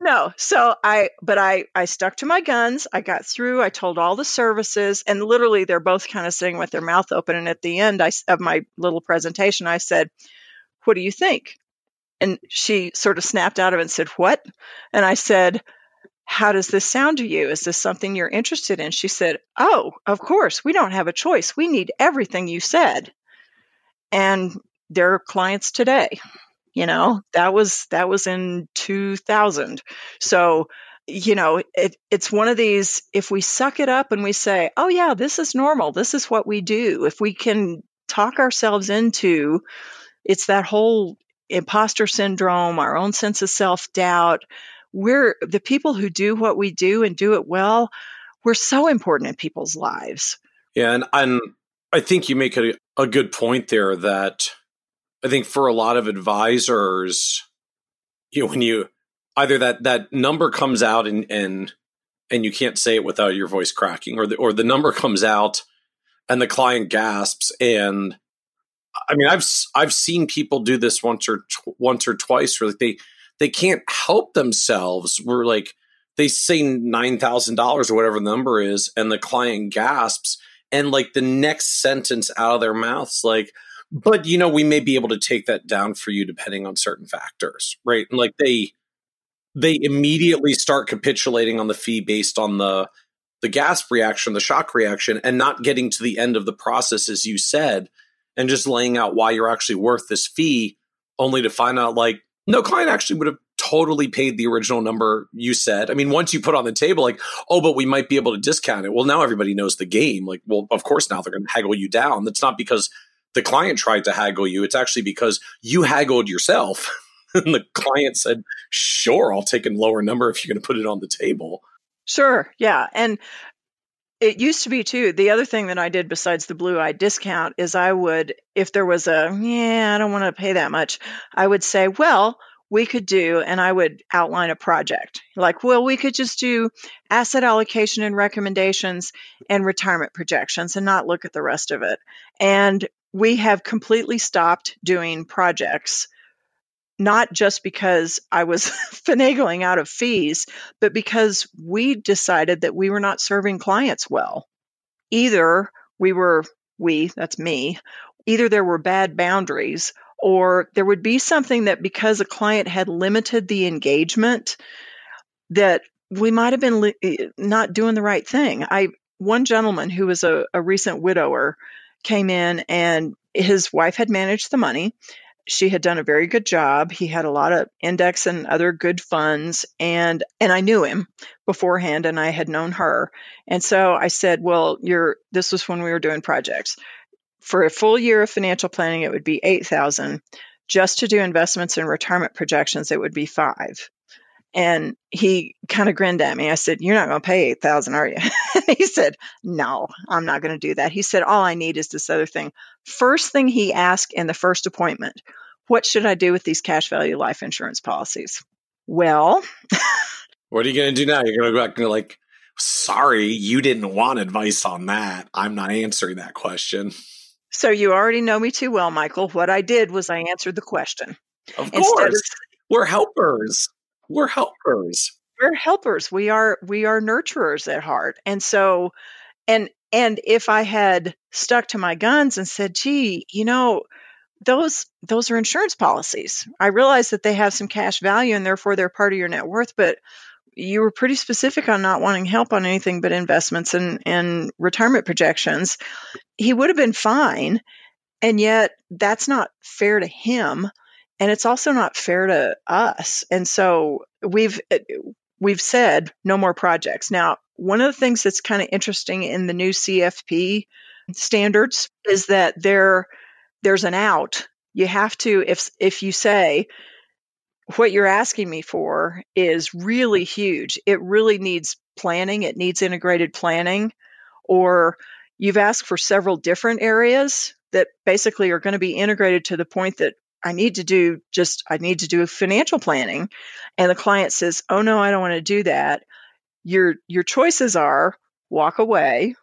No. So I, but I, I stuck to my guns. I got through, I told all the services, and literally they're both kind of sitting with their mouth open. And at the end I, of my little presentation, I said, what do you think? And she sort of snapped out of it and said, what? And I said, how does this sound to you? Is this something you're interested in? She said, oh, of course, we don't have a choice. We need everything you said. And they're clients today. You know, that was, that was in two thousand. So, you know, it, it's one of these, if we suck it up and we say, oh yeah, this is normal. This is what we do. If we can talk ourselves into, it's that whole imposter syndrome, our own sense of self-doubt. We're the people who do what we do and do it well. We're so important in people's lives. Yeah. And, and I think you make a, a good point there that I think for a lot of advisors, you know, when you either that, that number comes out and, and, and you can't say it without your voice cracking, or the, or the number comes out and the client gasps. And I mean, I've I've seen people do this once or tw- once or twice where like they they can't help themselves. Where like they say nine thousand dollars or whatever the number is, and the client gasps, and like the next sentence out of their mouths, like, "But you know, we may be able to take that down for you depending on certain factors, right?" And like they they immediately start capitulating on the fee based on the the gasp reaction, the shock reaction, and not getting to the end of the process, as you said. And just laying out why you're actually worth this fee, only to find out like, no, client actually would have totally paid the original number you said. I mean, once you put on the table, like, oh, but we might be able to discount it. Well, now everybody knows the game. Like, well, of course, now they're going to haggle you down. That's not because the client tried to haggle you. It's actually because you haggled yourself. And the client said, sure, I'll take a lower number if you're going to put it on the table. Sure. Yeah. And it used to be too. The other thing that I did besides the blue eye discount is I would, if there was a, yeah, I don't want to pay that much, I would say, well, we could do, and I would outline a project like, well, we could just do asset allocation and recommendations and retirement projections and not look at the rest of it. And we have completely stopped doing projects, not just because I was finagling out of fees, but because we decided that we were not serving clients well. Either we were, we, that's me, either there were bad boundaries, or there would be something that because a client had limited the engagement, that we might have been li- not doing the right thing. I one gentleman who was a, a recent widower came in, and his wife had managed the money. she had done a very good job. He had a lot of index and other good funds, and and I knew him beforehand, and I had known her. And so I said, well, you're this was when we were doing projects. For a full year of financial planning, it would be eight thousand. Just to do investments and retirement projections, it would be five. And he kind of grinned at me. I said, you're not going to pay eight thousand dollars, are you? He said, no, I'm not going to do that. He said, all I need is this other thing. First thing he asked in the first appointment, what should I do with these cash value life insurance policies? Well. What are you going to do now? You're going to go back and like, sorry, you didn't want advice on that. I'm not answering that question. So you already know me too well, Michael. What I did was I answered the question. Of course. Of- We're helpers. We're helpers. We're helpers. We are we are nurturers at heart. And so and and if I had stuck to my guns and said, gee, you know, those those are insurance policies. I realize that they have some cash value and therefore they're part of your net worth, but you were pretty specific on not wanting help on anything but investments and, and retirement projections. He would have been fine. And yet that's not fair to him. And it's also not fair to us. And so we've we've said no more projects. Now, one of the things that's kind of interesting in the new C F P standards is that there there's an out. You have to, if if you say what you're asking me for is really huge, it really needs planning, it needs integrated planning, or you've asked for several different areas that basically are going to be integrated to the point that I need to do just, I need to do financial planning. And the client says, oh no, I don't want to do that. Your, your choices are walk away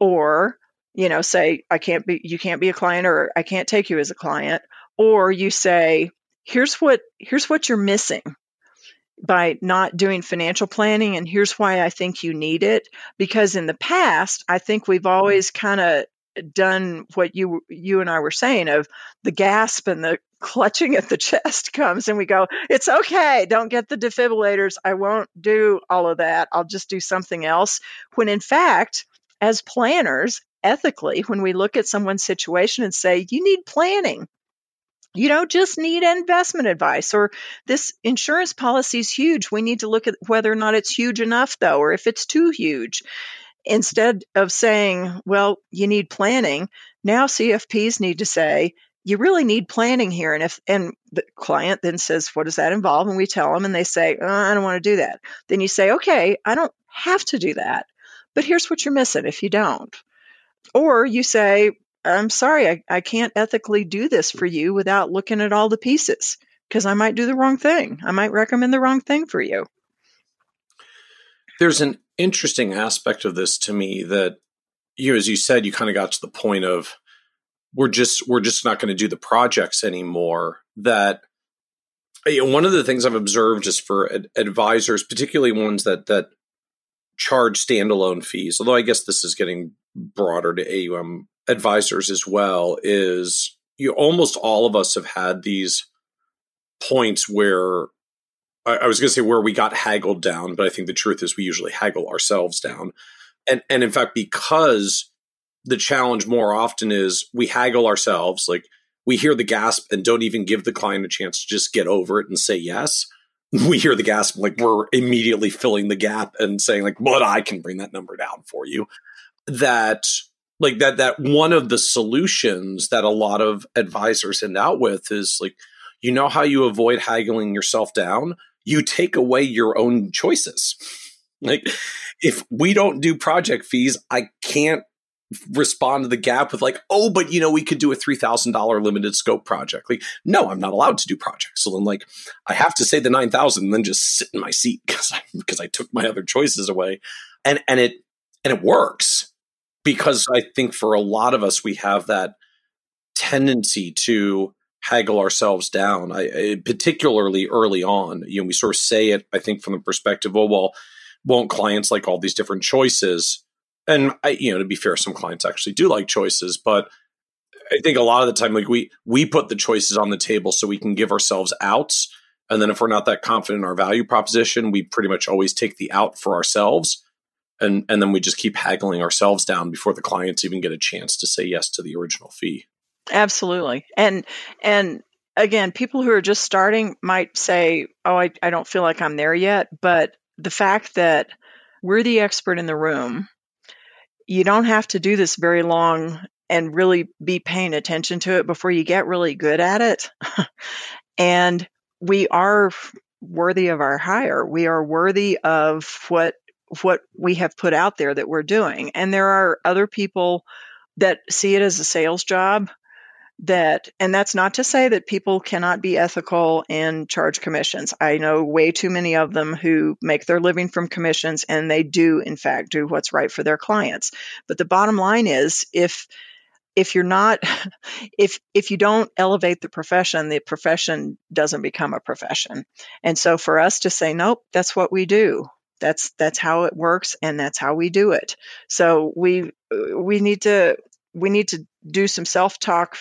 or, you know, say, I can't be, you can't be a client, or I can't take you as a client. Or you say, here's what, here's what you're missing by not doing financial planning. And here's why I think you need it. Because in the past, I think we've always kind of done what you you and I were saying of the gasp and the clutching at the chest comes and we go, it's okay, don't get the defibrillators. I won't do all of that. I'll just do something else. When in fact, as planners, ethically, when we look at someone's situation and say, you need planning. You don't just need investment advice, or this insurance policy is huge. We need to look at whether or not it's huge enough though, or if it's too huge. Instead of saying, well, you need planning, now C F Ps need to say, you really need planning here. And if and the client then says, what does that involve? And we tell them and they say, oh, I don't want to do that. Then you say, okay, I don't have to do that. But here's what you're missing if you don't. Or you say, I'm sorry, I, I can't ethically do this for you without looking at all the pieces because I might do the wrong thing. I might recommend the wrong thing for you. There's an interesting aspect of this to me that you, as you said, you kind of got to the point of we're just we're just not going to do the projects anymore. That, you know, one of the things I've observed is for ad- advisors, particularly ones that that charge standalone fees. Although I guess this is getting broader to A U M advisors as well. Is you almost all of us have had these points where. I was going to say where we got haggled down, but I think the truth is we usually haggle ourselves down. And and in fact, because the challenge more often is we haggle ourselves, like we hear the gasp and don't even give the client a chance to just get over it and say yes. We hear the gasp, like we're immediately filling the gap and saying like, but I can bring that number down for you. That like that, that one of the solutions that a lot of advisors end out with is like, you know how you avoid haggling yourself down? You take away your own choices. Like, if we don't do project fees, I can't respond to the gap with like, oh, but you know, we could do a three thousand dollars limited scope project. Like, no, I'm not allowed to do projects. So then like, I have to say the nine thousand and then just sit in my seat because I, because I took my other choices away. And, and it, and it works because I think for a lot of us, we have that tendency to haggle ourselves down, I, I, particularly early on. You know, we sort of say it, I think, from the perspective, oh, well, won't clients like all these different choices? And, I, you know, to be fair, some clients actually do like choices. But I think a lot of the time, like we we put the choices on the table so we can give ourselves outs. And then if we're not that confident in our value proposition, we pretty much always take the out for ourselves. And, and then we just keep haggling ourselves down before the clients even get a chance to say yes to the original fee. Absolutely. And, and again, people who are just starting might say, oh, I, I don't feel like I'm there yet. But the fact that we're the expert in the room, you don't have to do this very long and really be paying attention to it before you get really good at it. And we are worthy of our hire. We are worthy of what what we have put out there that we're doing. And there are other people that see it as a sales job. That, and that's not to say that people cannot be ethical and charge commissions. I know way too many of them who make their living from commissions, and they do, in fact, do what's right for their clients. But the bottom line is, if if you're not, if if you don't elevate the profession, the profession doesn't become a profession. And so, for us to say, nope, that's what we do. That's that's how it works, and that's how we do it. So we we need to we need to do some self-talk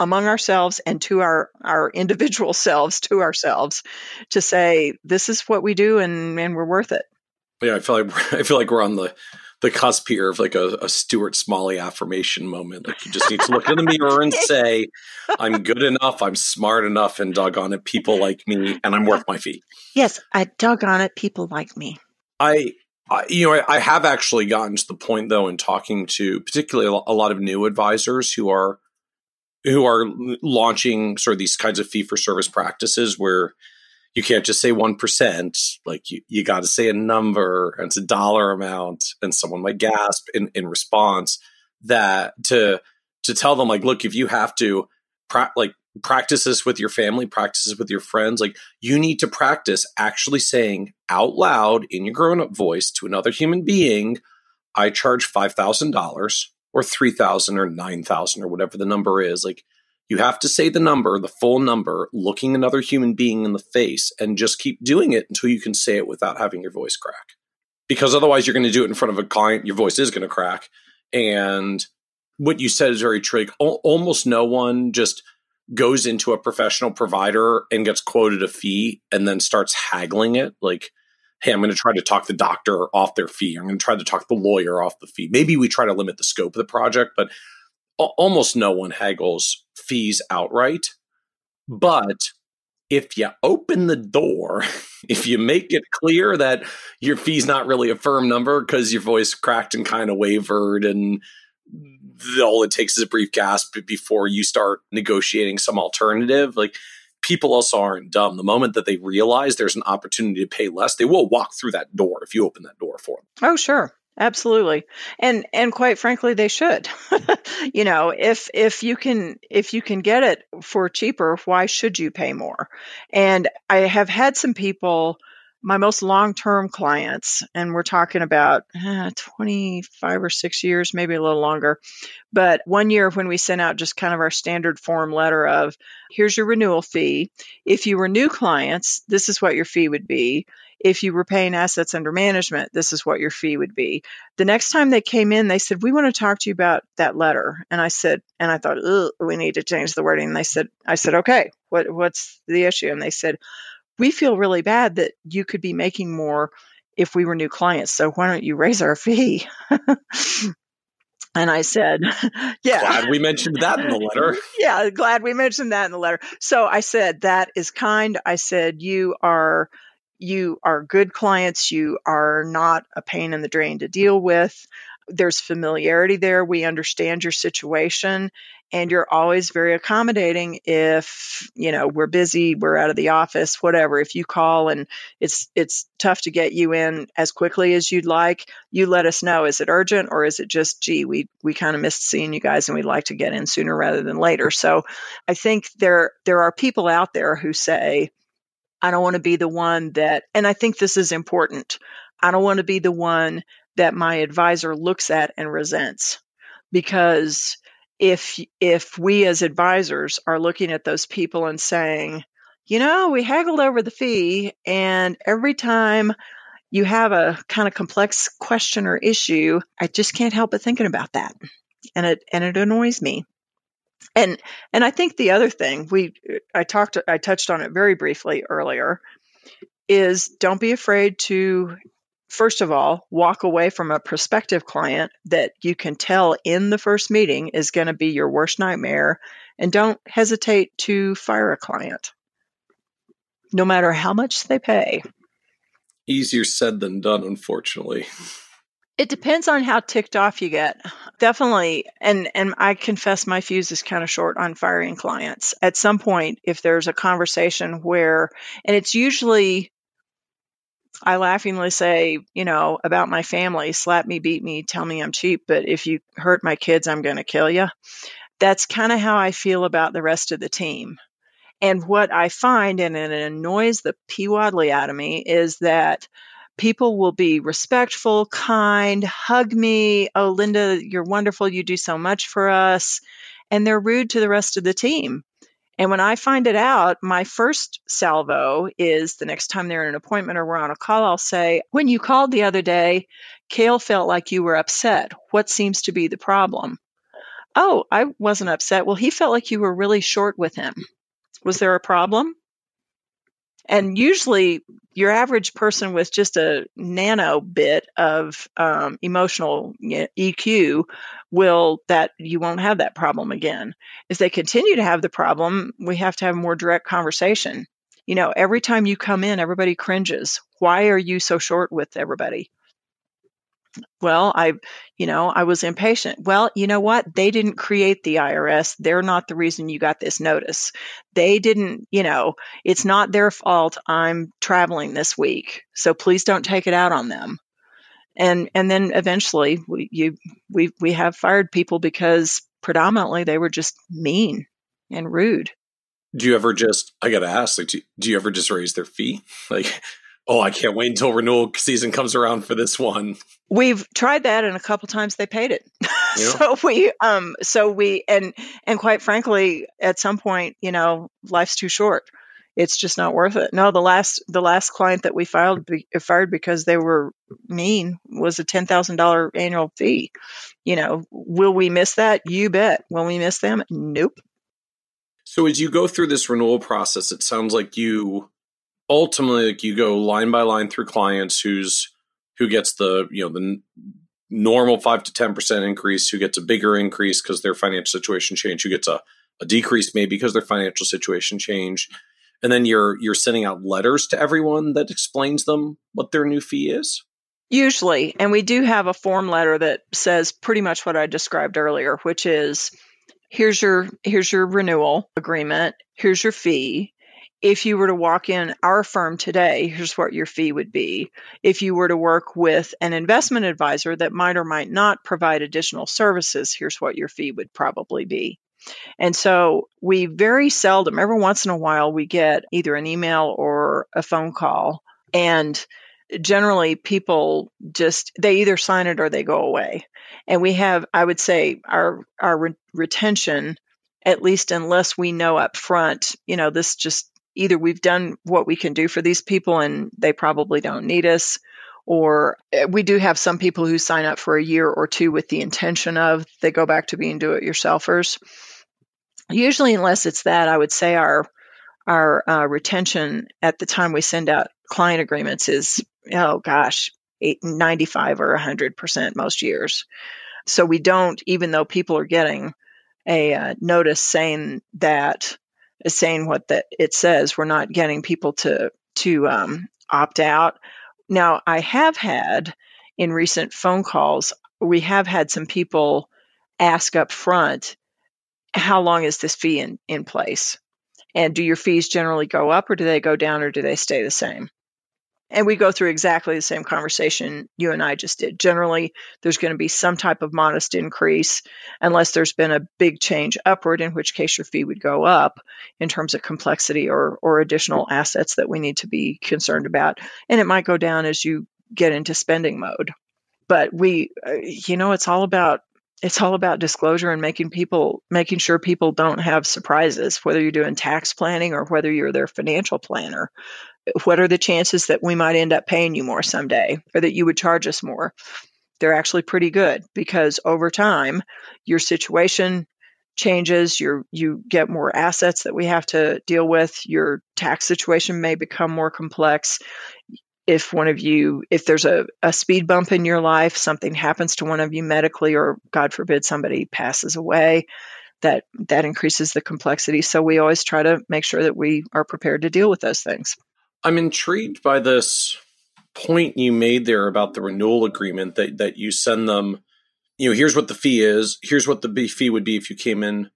among ourselves and to our, our individual selves, to ourselves, to say, this is what we do, and, and we're worth it. Yeah, I feel like I feel like we're on the, the cusp here of like a, a Stuart Smalley affirmation moment. Like, you just need to look in the mirror and say, I'm good enough, I'm smart enough, and doggone it, people like me, and I'm worth my fee. Yes, I doggone it, people like me. I, I you know, I, I have actually gotten to the point, though, in talking to particularly a lot of new advisors who are who are launching sort of these kinds of fee-for-service practices where you can't just say one percent, like you, you got to say a number, and it's a dollar amount, and someone might gasp in, in response, that to to tell them, like, look, if you have to pra- like practice this with your family, practice this with your friends, like you need to practice actually saying out loud in your grown-up voice to another human being, I charge five thousand dollars. Or three thousand or nine thousand or whatever the number is. Like, you have to say the number, the full number, looking another human being in the face, and just keep doing it until you can say it without having your voice crack. Because otherwise you're going to do it in front of a client, your voice is going to crack. And what you said is very true. Almost no one just goes into a professional provider and gets quoted a fee and then starts haggling it. Like, hey, I'm going to try to talk the doctor off their fee. I'm going to try to talk the lawyer off the fee. Maybe we try to limit the scope of the project, but almost no one haggles fees outright. But if you open the door, if you make it clear that your fee's not really a firm number because your voice cracked and kind of wavered, and all it takes is a brief gasp before you start negotiating some alternative, like, people also aren't dumb. The moment that they realize there's an opportunity to pay less, they will walk through that door if you open that door for them. Oh, sure. Absolutely. And and quite frankly, they should. You know, if if you can if you can get it for cheaper, why should you pay more? And I have had some people, my most long-term clients, and we're talking about uh, twenty-five or six years, maybe a little longer. But one year when we sent out just kind of our standard form letter of, here's your renewal fee. If you were new clients, this is what your fee would be. If you were paying assets under management, this is what your fee would be. The next time they came in, they said, we want to talk to you about that letter. And I said, and I thought, ugh, we need to change the wording. And they said, I said, okay, what, what's the issue? And they said, we feel really bad that you could be making more if we were new clients. So why don't you raise our fee? And I said, yeah. Glad we mentioned that in the letter. Yeah, glad we mentioned that in the letter. So I said, that is kind. I said, you are you are good clients. You are not a pain in the drain to deal with. There's familiarity there. We understand your situation, and you're always very accommodating. If, you know, we're busy, we're out of the office, whatever. If you call and it's it's tough to get you in as quickly as you'd like, you let us know. Is it urgent, or is it just, gee, we we kind of missed seeing you guys, and we'd like to get in sooner rather than later. So I think there there are people out there who say, I don't want to be the one that, and I think this is important, I don't want to be the one that my advisor looks at and resents. Because if if we as advisors are looking at those people and saying, you know, we haggled over the fee, and every time you have a kind of complex question or issue, I just can't help but thinking about that. And it and it annoys me. And and I think the other thing we I talked I touched on it very briefly earlier is, don't be afraid to first of all, walk away from a prospective client that you can tell in the first meeting is going to be your worst nightmare, and don't hesitate to fire a client, no matter how much they pay. Easier said than done, unfortunately. It depends on how ticked off you get. Definitely. And and I confess my fuse is kind of short on firing clients. At some point, if there's a conversation where, and it's usually, I laughingly say, you know, about my family, slap me, beat me, tell me I'm cheap, but if you hurt my kids, I'm going to kill you. That's kind of how I feel about the rest of the team. And what I find, and it annoys the pee-waddly out of me, is that people will be respectful, kind, hug me. Oh, Linda, you're wonderful. You do so much for us. And they're rude to the rest of the team. And when I find it out, my first salvo is the next time they're in an appointment or we're on a call, I'll say, when you called the other day, Kale felt like you were upset. What seems to be the problem? Oh, I wasn't upset. Well, he felt like you were really short with him. Was there a problem? And usually your average person with just a nano bit of um, emotional E Q will that you won't have that problem again. If they continue to have the problem, we have to have more direct conversation. You know, every time you come in, everybody cringes. Why are you so short with everybody? Well, I, you know, I was impatient. Well, you know what? They didn't create the I R S. They're not the reason you got this notice. They didn't, you know, it's not their fault I'm traveling this week. So please don't take it out on them. And and then eventually we you, we we have fired people because predominantly they were just mean and rude. Do you ever just, I got to ask, like, do, do you ever just raise their fee? Like, oh, I can't wait until renewal season comes around for this one. We've tried that, and a couple times they paid it. Yeah. So we, um, so we, and and quite frankly, at some point, you know, life's too short. It's just not worth it. No, the last the last client that we filed be, fired because they were mean was a ten thousand dollar annual fee. You know, will we miss that? You bet. Will we miss them? Nope. So as you go through this renewal process, it sounds like you. Ultimately, like, you go line by line through clients who's who gets the, you know, the n- normal five to ten percent increase, who gets a bigger increase because their financial situation changed, who gets a, a decrease maybe because their financial situation changed. And then you're you're sending out letters to everyone that explains them what their new fee is? Usually. And we do have a form letter that says pretty much what I described earlier, which is here's your here's your renewal agreement, here's your fee. If you were to walk in our firm today, here's what your fee would be. If you were to work with an investment advisor that might or might not provide additional services, here's what your fee would probably be. And so we very seldom, every once in a while, we get either an email or a phone call. And generally people just, they either sign it or they go away. And we have, I would say, our, our re- retention, at least unless we know up front, you know, this just, either we've done what we can do for these people and they probably don't need us, or we do have some people who sign up for a year or two with the intention of they go back to being do-it-yourselfers. Usually, unless it's that, I would say our our uh, retention at the time we send out client agreements is, oh gosh, ninety-five or one hundred percent most years. So we don't, even though people are getting a uh, notice saying that, is saying what that it says. We're not getting people to to um, opt out. Now, I have had in recent phone calls, we have had some people ask up front, how long is this fee in, in place? And do your fees generally go up or do they go down or do they stay the same? And we go through exactly the same conversation you and I just did. Generally, there's going to be some type of modest increase unless there's been a big change upward, in which case your fee would go up in terms of complexity or or additional assets that we need to be concerned about. And it might go down as you get into spending mode. But we, you know, it's all about it's all about disclosure and making people making sure people don't have surprises, whether you're doing tax planning or whether you're their financial planner. What are the chances that we might end up paying you more someday or that you would charge us more? They're actually pretty good because over time, your situation changes, you you get more assets that we have to deal with, your tax situation may become more complex. if one of you, if there's a, a speed bump in your life, something happens to one of you medically, or God forbid, somebody passes away, that that increases the complexity. So we always try to make sure that we are prepared to deal with those things. I'm intrigued by this point you made there about the renewal agreement, that, that you send them, you know, here's what the fee is, here's what the fee would be if you came in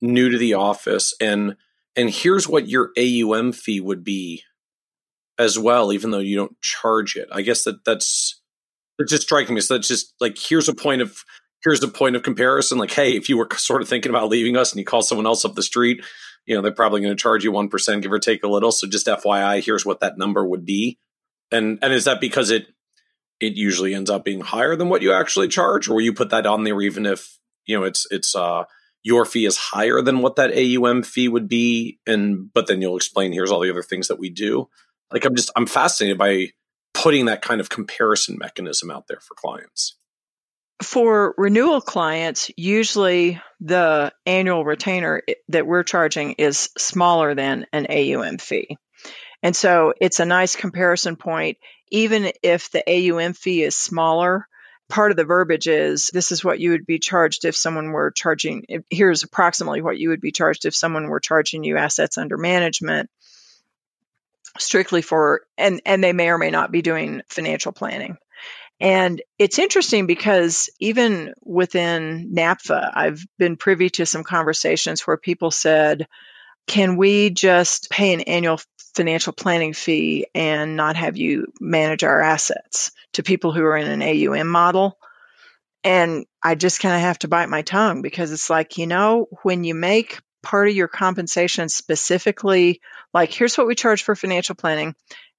new to the office, and and here's what your A U M fee would be as well, even though you don't charge it. I guess that that's, it's just striking me. So that's just like, here's a point of, here's the point of comparison. Like, hey, if you were sort of thinking about leaving us and you call someone else up the street, you know, they're probably going to charge you one percent, give or take a little. So just F Y I, here's what that number would be. And and is that because it it usually ends up being higher than what you actually charge, or will you put that on there even if, you know, it's it's uh your fee is higher than what that A U M fee would be, and but then you'll explain here's all the other things that we do. Like, I'm just I'm fascinated by putting that kind of comparison mechanism out there for clients. For renewal clients, usually the annual retainer that we're charging is smaller than an A U M fee. And so it's a nice comparison point. Even if the A U M fee is smaller, part of the verbiage is, this is what you would be charged if someone were charging, here's approximately what you would be charged if someone were charging you assets under management, strictly for, and, and they may or may not be doing financial planning. And it's interesting because even within NAPFA, I've been privy to some conversations where people said, can we just pay an annual financial planning fee and not have you manage our assets, to people who are in an A U M model? And I just kind of have to bite my tongue, because it's like, you know, when you make part of your compensation specifically, like, here's what we charge for financial planning,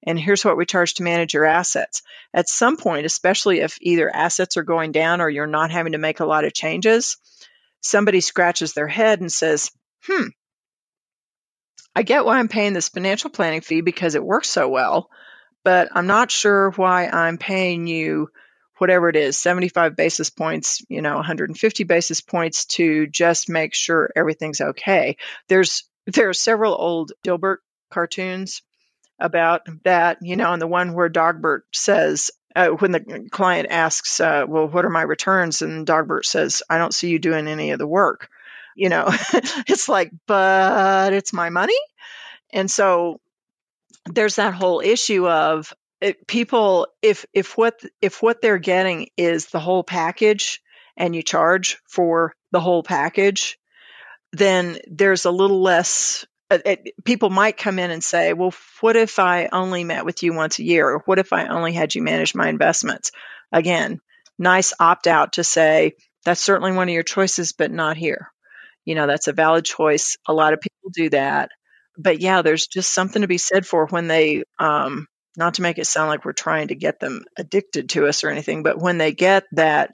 and here's what we charge to manage your assets. At some point, especially if either assets are going down or you're not having to make a lot of changes, somebody scratches their head and says, hmm, I get why I'm paying this financial planning fee because it works so well, but I'm not sure why I'm paying you whatever it is, seventy-five basis points, you know, one hundred fifty basis points to just make sure everything's okay. There's, there are several old Dilbert cartoons about that, you know, and the one where Dogbert says, uh, when the client asks, uh, well, what are my returns? And Dogbert says, I don't see you doing any of the work. You know, it's like, but it's my money. And so there's that whole issue of it, people, if if what if what they're getting is the whole package and you charge for the whole package, then there's a little less, uh, it, people might come in and say, well, what if I only met with you once a year? Or what if I only had you manage my investments? Again, nice opt out to say, that's certainly one of your choices, but not here. You know, that's a valid choice. A lot of people do that. But yeah, there's just something to be said for when they, um, not to make it sound like we're trying to get them addicted to us or anything, but when they get that,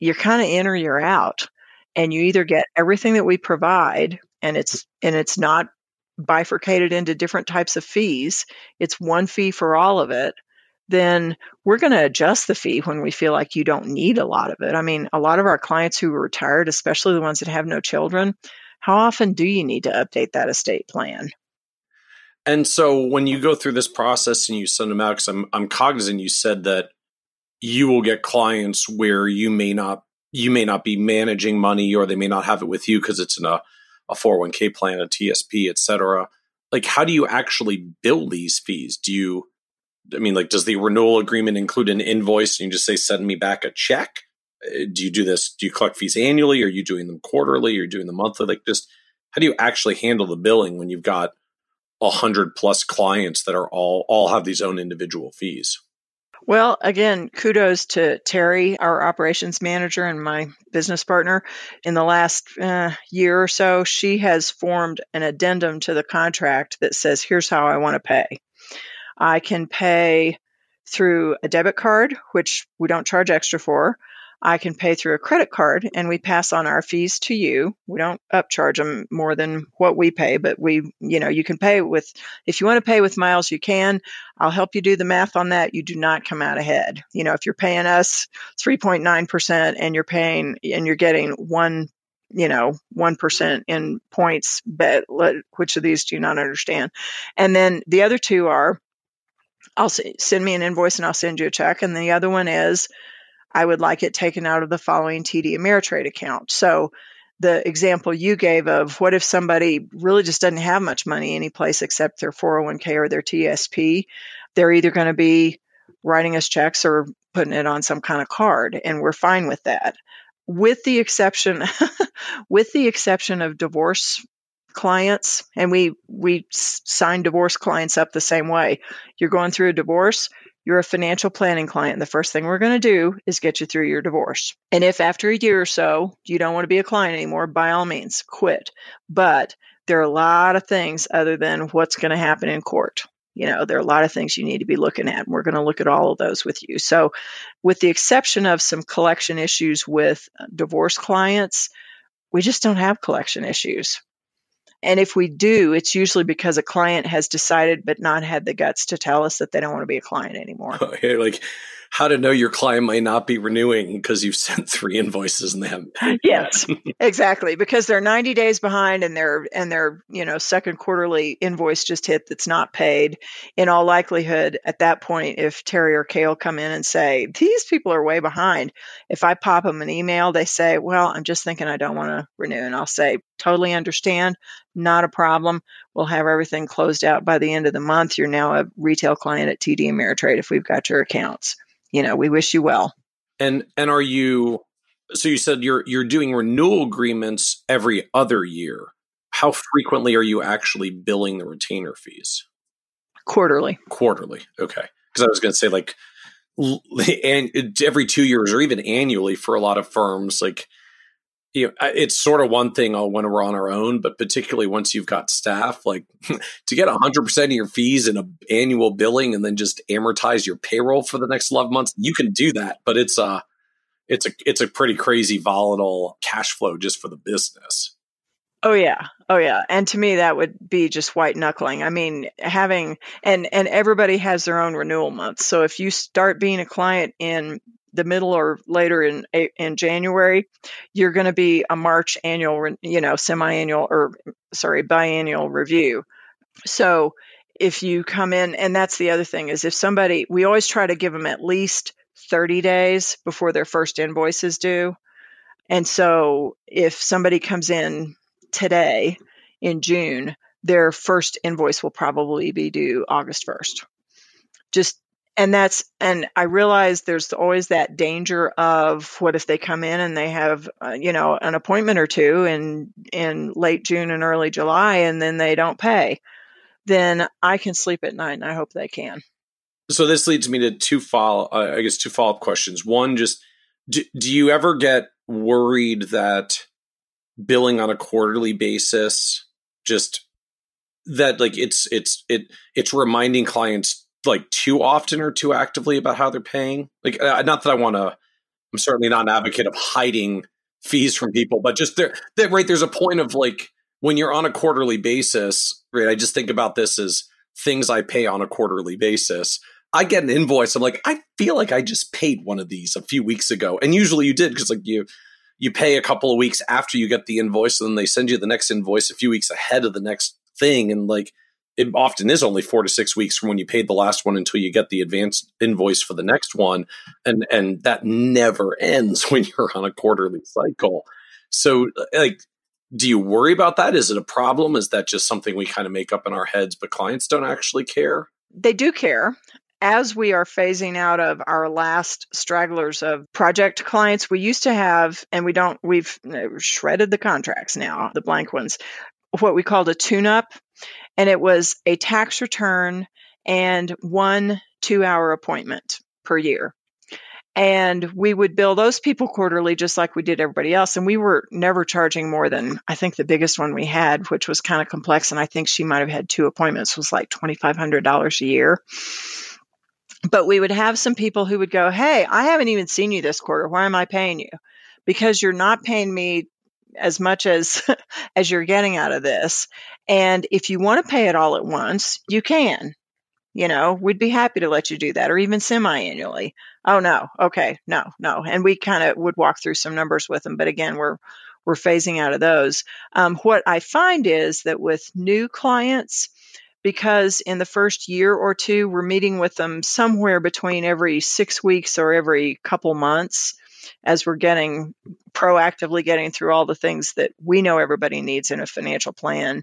you're kind of in or you're out, and you either get everything that we provide, and it's, and it's not bifurcated into different types of fees, it's one fee for all of it, then we're going to adjust the fee when we feel like you don't need a lot of it. I mean, a lot of our clients who are retired, especially the ones that have no children, how often do you need to update that estate plan? And so when you go through this process and you send them out, because I'm, I'm cognizant you said that you will get clients where you may not you may not be managing money, or they may not have it with you because it's in a, a four oh one k plan, a T S P, et cetera. Like, how do you actually bill these fees? Do you, I mean, like, does the renewal agreement include an invoice and you just say, send me back a check? Do you do this? Do you collect fees annually? Are you doing them quarterly? Or doing them monthly? Like, just how do you actually handle the billing when you've got a hundred plus clients that are all, all have these own individual fees? Well, again, kudos to Terry, our operations manager and my business partner. In the last uh, year or so, she has formed an addendum to the contract that says, here's how I want to pay. I can pay through a debit card, which we don't charge extra for. I can pay through a credit card, and we pass on our fees to you. We don't upcharge them more than what we pay, but we, you know, you can pay with, if you want to pay with miles, you can. I'll help you do the math on that. You do not come out ahead. You know, if you're paying us three point nine percent and you're paying, and you're getting one, you know, one percent in points, but which of these do you not understand? And then the other two are, I'll send me an invoice and I'll send you a check. And the other one is, I would like it taken out of the following T D Ameritrade account. So the example you gave of what if somebody really just doesn't have much money any place except their four oh one k or their T S P, they're either going to be writing us checks or putting it on some kind of card, and we're fine with that. With the exception, with the exception of divorce clients, and we we sign divorce clients up the same way. You're going through a divorce. You're a financial planning client. And the first thing we're going to do is get you through your divorce. And if after a year or so you don't want to be a client anymore, by all means, quit. But there are a lot of things other than what's going to happen in court. You know, there are a lot of things you need to be looking at, and we're going to look at all of those with you. So with the exception of some collection issues with divorce clients, we just don't have collection issues. And if we do, it's usually because a client has decided but not had the guts to tell us that they don't want to be a client anymore. Oh, yeah, like how to know your client might not be renewing because you've sent three invoices and they haven't paid. Yes, exactly. Because they're ninety days behind and their and their, you know, second quarterly invoice just hit that's not paid. In all likelihood, at that point, if Terry or Kale come in and say, these people are way behind, if I pop them an email, they say, well, I'm just thinking I don't want to renew. And I'll say, totally understand. Not a problem. We'll have everything closed out by the end of the month. You're now a retail client at T D Ameritrade if we've got your accounts. You know, we wish you well. And and are you, so you said you're you're doing renewal agreements every other year. How frequently are you actually billing the retainer fees? Quarterly. Quarterly. Okay. Because I was going to say like and every two years or even annually for a lot of firms, like, you know, it's sort of one thing when we're on our own, but particularly once you've got staff, like to get one hundred percent of your fees in an annual billing and then just amortize your payroll for the next eleven months, you can do that. But it's a, it's a, it's a pretty crazy volatile cash flow just for the business. Oh, yeah. Oh, yeah. And to me, that would be just white knuckling. I mean, having, and, and everybody has their own renewal month. So if you start being a client in the middle or later in in January, you're going to be a March annual, you know, semi-annual or sorry, biannual review. So if you come in, and that's the other thing is if somebody, we always try to give them at least thirty days before their first invoice is due. And so if somebody comes in today in June, their first invoice will probably be due August first. Just And that's, and I realize there's always that danger of what if they come in and they have, uh, you know, an appointment or two in, in late June and early July, and then they don't pay, then I can sleep at night and I hope they can. So this leads me to two follow, uh, I guess, two follow-up questions. One, just do, do you ever get worried that billing on a quarterly basis, just that like it's, it's, it, it's reminding clients like too often or too actively about how they're paying? Like, uh, not that I want to, I'm certainly not an advocate of hiding fees from people, but just there, there, right. There's a point of like, when you're on a quarterly basis, right? I just think about this as things I pay on a quarterly basis. I get an invoice. I'm like, I feel like I just paid one of these a few weeks ago. And usually you did. Cause like you, you pay a couple of weeks after you get the invoice and then they send you the next invoice a few weeks ahead of the next thing. And like, it often is only four to six weeks from when you paid the last one until you get the advanced invoice for the next one. And and that never ends when you're on a quarterly cycle. So like, do you worry about that? Is it a problem? Is that just something we kind of make up in our heads, but clients don't actually care? They do care. As we are phasing out of our last stragglers of project clients, we used to have, and we don't, we've shredded the contracts now, the blank ones, what we called a tune-up. And it was a tax return and one two-hour appointment per year. And we would bill those people quarterly just like we did everybody else. And we were never charging more than, I think the biggest one we had, which was kind of complex, and I think she might have had two appointments, was like twenty-five hundred dollars a year. But we would have some people who would go, hey, I haven't even seen you this quarter. Why am I paying you? Because you're not paying me as much as as you're getting out of this. And if you want to pay it all at once, you can. You know, we'd be happy to let you do that, or even semi-annually. Oh, no. Okay. No, no. And we kind of would walk through some numbers with them. But again, we're we're phasing out of those. Um, what I find is that with new clients, because in the first year or two, we're meeting with them somewhere between every six weeks or every couple months as we're getting proactively getting through all the things that we know everybody needs in a financial plan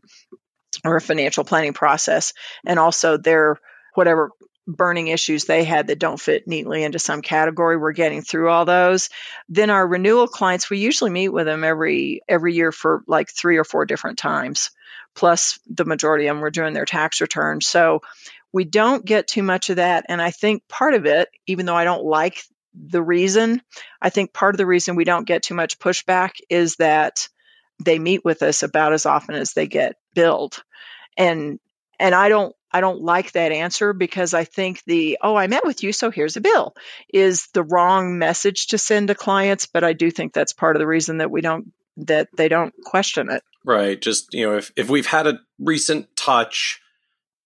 or a financial planning process, and also their whatever burning issues they had that don't fit neatly into some category. We're getting through all those. Then our renewal clients, we usually meet with them every every year for like three or four different times, plus the majority of them were doing their tax return. So we don't get too much of that. And I think part of it, even though I don't like the reason, I think part of the reason we don't get too much pushback is that they meet with us about as often as they get billed. And and I don't I don't like that answer, because I think the, oh, I met with you, so here's a bill, is the wrong message to send to clients. But I do think that's part of the reason that we don't, that they don't question it. Right. Just, you know, if, if we've had a recent touch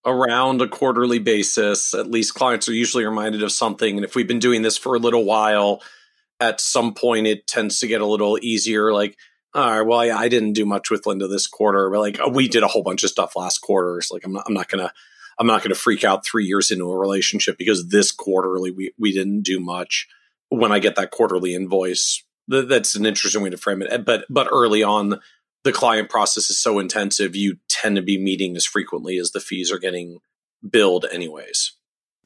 around a quarterly basis, at least clients are usually reminded of something. And if we've been doing this for a little while, at some point, it tends to get a little easier. Like, all right, well, I, I didn't do much with Linda this quarter, but like, oh, we did a whole bunch of stuff last quarter. So like, I'm not, I'm not going to, I'm not going to freak out three years into a relationship because this quarterly we, we didn't do much. When I get that quarterly invoice, th- that's an interesting way to frame it. But but early on, the client process is so intensive, you tend to be meeting as frequently as the fees are getting billed anyways.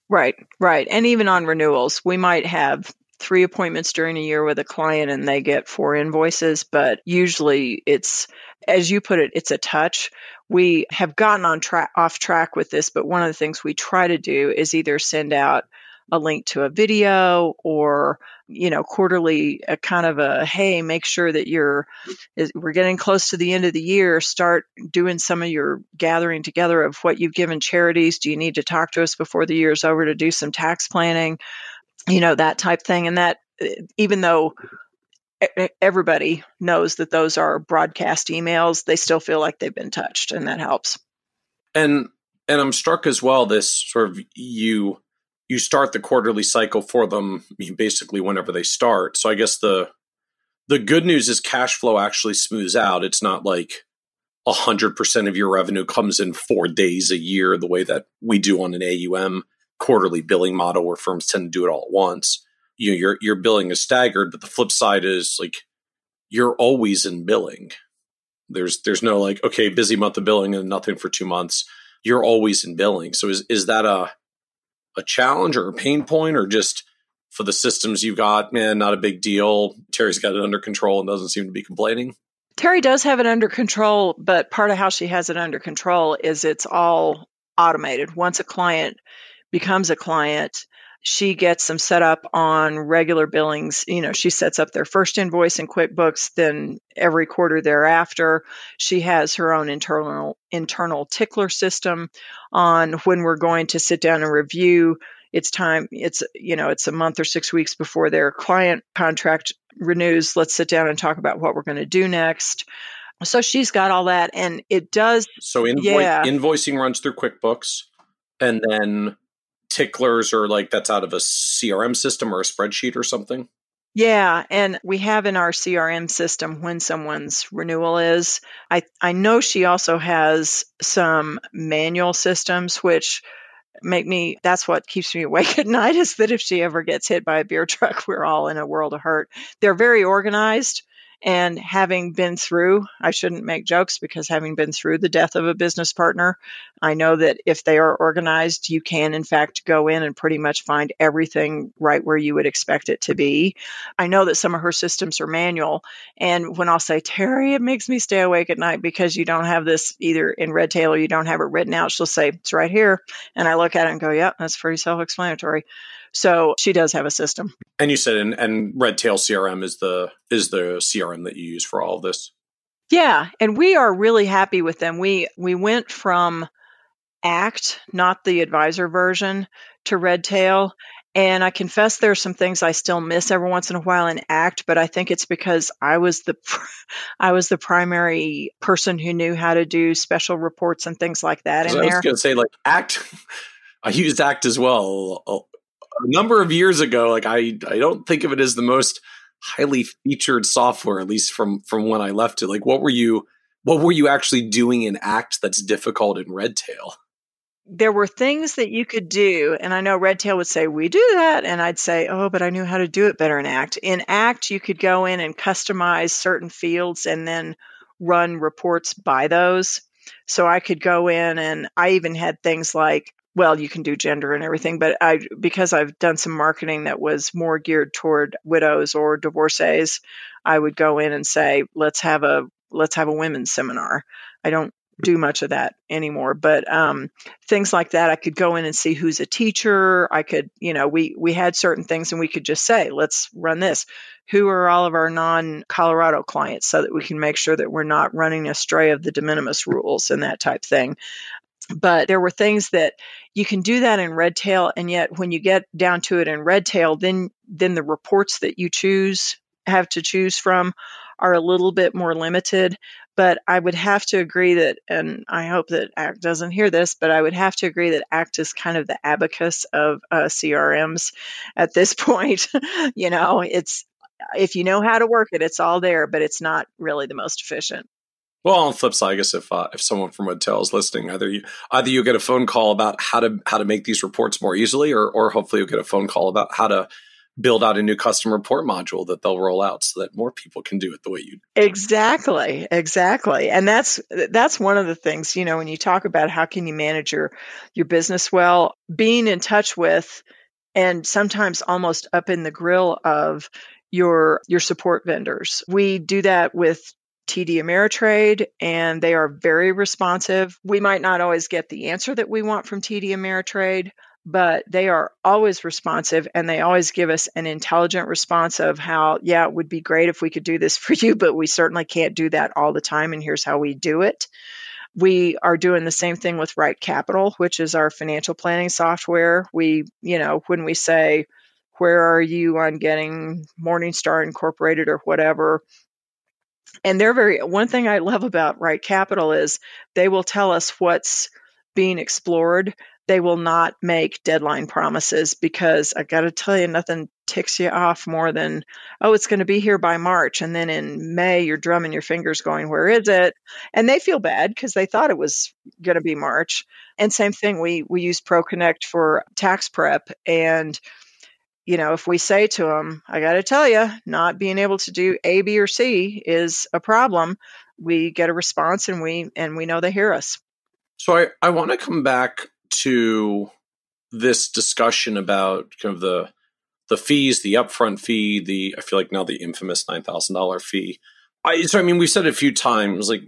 Right, right. And even on renewals, we might have three appointments during a year with a client and they get four invoices, but usually it's, as you put it, it's a touch. We have gotten on track, off track with this, but one of the things we try to do is either send out a link to a video or, you know, quarterly, a kind of a, hey, make sure that you're, we're getting close to the end of the year, start doing some of your gathering together of what you've given charities. Do you need to talk to us before the year's over to do some tax planning? You know, that type thing. And that, even though everybody knows that those are broadcast emails, they still feel like they've been touched, and that helps. And and I'm struck as well, this sort of, you you start the quarterly cycle for them basically whenever they start. So I guess the the good news is cash flow actually smooths out. It's not like one hundred percent of your revenue comes in four days a year the way that we do on an A U M quarterly billing model where firms tend to do it all at once. You know, your your billing is staggered, but the flip side is like you're always in billing. There's there's no like, okay, busy month of billing and nothing for two months. You're always in billing. So is is that a a challenge or a pain point, or just for the systems you've got, man, not a big deal? Terry's got it under control and doesn't seem to be complaining. Terry does have it under control, but part of how she has it under control is it's all automated. Once a client becomes a client, she gets them set up on regular billings. You know, she sets up their first invoice in QuickBooks, then every quarter thereafter. She has her own internal internal tickler system on when we're going to sit down and review. It's time, it's, you know, it's a month or six weeks before their client contract renews. Let's sit down and talk about what we're going to do next. So she's got all that, and it does. So invo- yeah. invoicing runs through QuickBooks, and then ticklers, or like that's out of a C R M system or a spreadsheet or something? Yeah. And we have in our C R M system when someone's renewal is. I, I know she also has some manual systems, which make me, that's what keeps me awake at night, is that if she ever gets hit by a beer truck, we're all in a world of hurt. They're very organized. And having been through, I shouldn't make jokes because having been through the death of a business partner, I know that if they are organized, you can, in fact, go in and pretty much find everything right where you would expect it to be. I know that some of her systems are manual. And when I'll say, Terry, it makes me stay awake at night because you don't have this either in Redtail or you don't have it written out, she'll say, it's right here. And I look at it and go, yeah, that's pretty self-explanatory. So she does have a system. And you said, and, and Redtail C R M is the is the C R M that you use for all of this. Yeah, and we are really happy with them. We we went from A C T, not the advisor version, to Redtail. And I confess there are some things I still miss every once in a while in A C T, but I think it's because I was the I was the primary person who knew how to do special reports and things like that in there. I was going to say, like, A C T, I used A C T as well. I'll, A number of years ago, like I, I don't think of it as the most highly featured software, at least from from when I left it. Like, what were you, what were you actually doing in A C T that's difficult in Redtail? there were things that you could do. And I know Redtail would say, we do that. And I'd say, oh, but I knew how to do it better in A C T. In A C T, you could go in and customize certain fields and then run reports by those. So I could go in, and I even had things like, well, you can do gender and everything, but I, because I've done some marketing that was more geared toward widows or divorcees, I would go in and say, let's have a, let's have a women's seminar. I don't do much of that anymore, but um, things like that, I could go in and see who's a teacher. I could, you know, we, we had certain things, and we could just say, let's run this. Who are all of our non-Colorado clients, so that we can make sure that we're not running astray of the de minimis rules and that type thing. But there were things that you can do that in Redtail, and yet when you get down to it in Redtail, then then the reports that you choose have to choose from are a little bit more limited. But I would have to agree that, and I hope that A C T doesn't hear this, but I would have to agree that A C T is kind of the abacus of uh, C R Ms at this point. You know, it's, if you know how to work it, it's all there, but it's not really the most efficient. Well, on the flip side, I guess if uh, if someone from Redtail is listening, either you either you get a phone call about how to how to make these reports more easily, or or hopefully you'll get a phone call about how to build out a new custom report module that they'll roll out so that more people can do it the way you do. Exactly, exactly. And that's that's one of the things, you know, when you talk about how can you manage your your business well, being in touch with and sometimes almost up in the grill of your your support vendors. We do that with T D Ameritrade, and they are very responsive. We might not always get the answer that we want from T D Ameritrade, but they are always responsive, and they always give us an intelligent response of how, yeah, it would be great if we could do this for you, but we certainly can't do that all the time, and here's how we do it. We are doing the same thing with Right Capital, which is our financial planning software. We, you know, when we say, where are you on getting Morningstar Incorporated or whatever? And they're very, one thing I love about Right Capital is they will tell us what's being explored. They will not make deadline promises, because I got to tell you, nothing ticks you off more than, oh, it's going to be here by March. And then in May, you're drumming your fingers going, where is it? And they feel bad because they thought it was going to be March. And same thing, we, we use ProConnect for tax prep. And you know, if we say to them, I got to tell you, not being able to do A, B, or C is a problem, we get a response, and we and we know they hear us. So I, I want to come back to this discussion about kind of the the fees, the upfront fee, the, I feel like now the infamous nine thousand dollars fee. I, so, I mean, we've said it a few times, like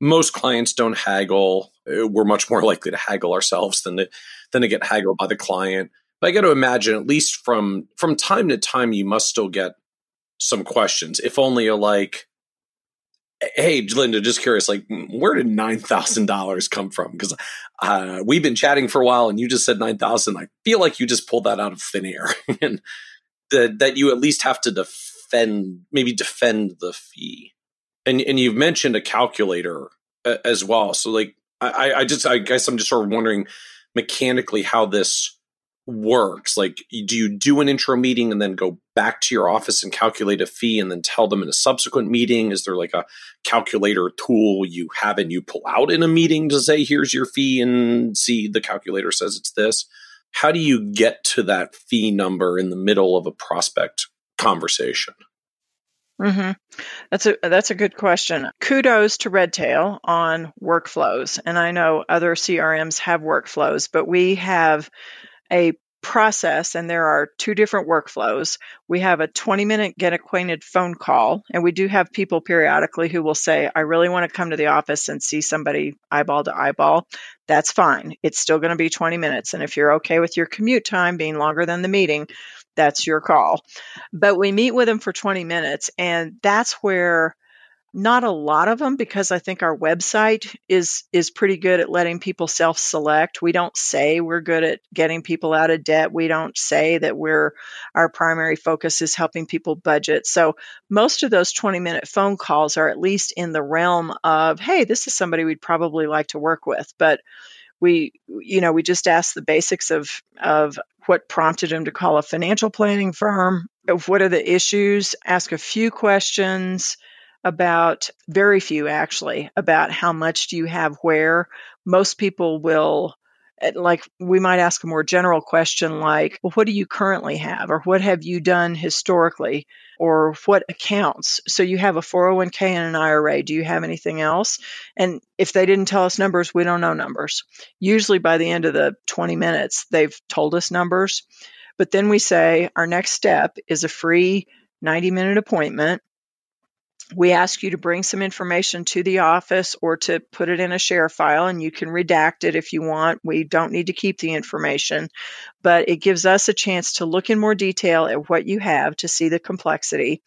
most clients don't haggle. We're much more likely to haggle ourselves than to, than to get haggled by the client. I got to imagine, at least from from time to time, you must still get some questions. If only you're like, hey, Linda, just curious, like, where did nine thousand dollars come from? Because uh, we've been chatting for a while, and you just said nine thousand. I feel like you just pulled that out of thin air. And the, that you at least have to defend, maybe defend the fee. And and you've mentioned a calculator uh, as well. So, like, I, I just, I guess I'm just sort of wondering mechanically how this works. Like, do you do an intro meeting and then go back to your office and calculate a fee and then tell them in a subsequent meeting? Is there like a calculator tool you have and you pull out in a meeting to say, here's your fee, and see, the calculator says it's this? How do you get to that fee number in the middle of a prospect conversation? Mm-hmm. That's a that's a good question. Kudos to Redtail on workflows. And I know other C R Ms have workflows, but we have a process, and there are two different workflows. We have a twenty minute get acquainted phone call, and we do have people periodically who will say, I really want to come to the office and see somebody eyeball to eyeball. That's fine. It's still going to be twenty minutes. And if you're okay with your commute time being longer than the meeting, that's your call. But we meet with them for twenty minutes, and that's where not a lot of them, because I think our website is is pretty good at letting people self-select. We don't say we're good at getting people out of debt. We don't say that we're our primary focus is helping people budget. So most of those twenty minute phone calls are at least in the realm of, hey, this is somebody we'd probably like to work with. But we, you know, we just ask the basics of of what prompted them to call a financial planning firm, of what are the issues, ask a few questions about, very few actually, about how much do you have where. Most people will like we might ask a more general question like, well, what do you currently have? Or what have you done historically? Or what accounts? So you have a four oh one k and an I R A. Do you have anything else? And if they didn't tell us numbers, we don't know numbers. Usually by the end of the twenty minutes, they've told us numbers. But then we say our next step is a free ninety minute appointment. We ask you to bring some information to the office or to put it in a share file, and you can redact it if you want. We don't need to keep the information, but it gives us a chance to look in more detail at what you have to see the complexity.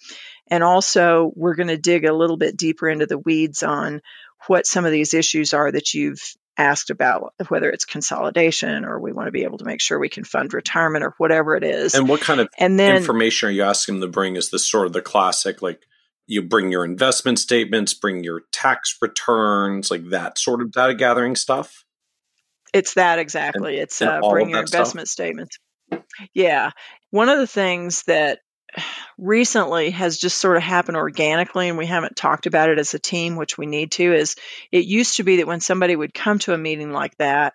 And also, we're going to dig a little bit deeper into the weeds on what some of these issues are that you've asked about, whether it's consolidation or we want to be able to make sure we can fund retirement or whatever it is. And what kind of and then, information are you asking them to bring? Is this sort of the classic, like, you bring your investment statements, bring your tax returns, like that sort of data gathering stuff? It's that exactly. And, it's and uh, bring your investment stuff. statements. Yeah. One of the things that recently has just sort of happened organically, and we haven't talked about it as a team, which we need to, is it used to be that when somebody would come to a meeting like that,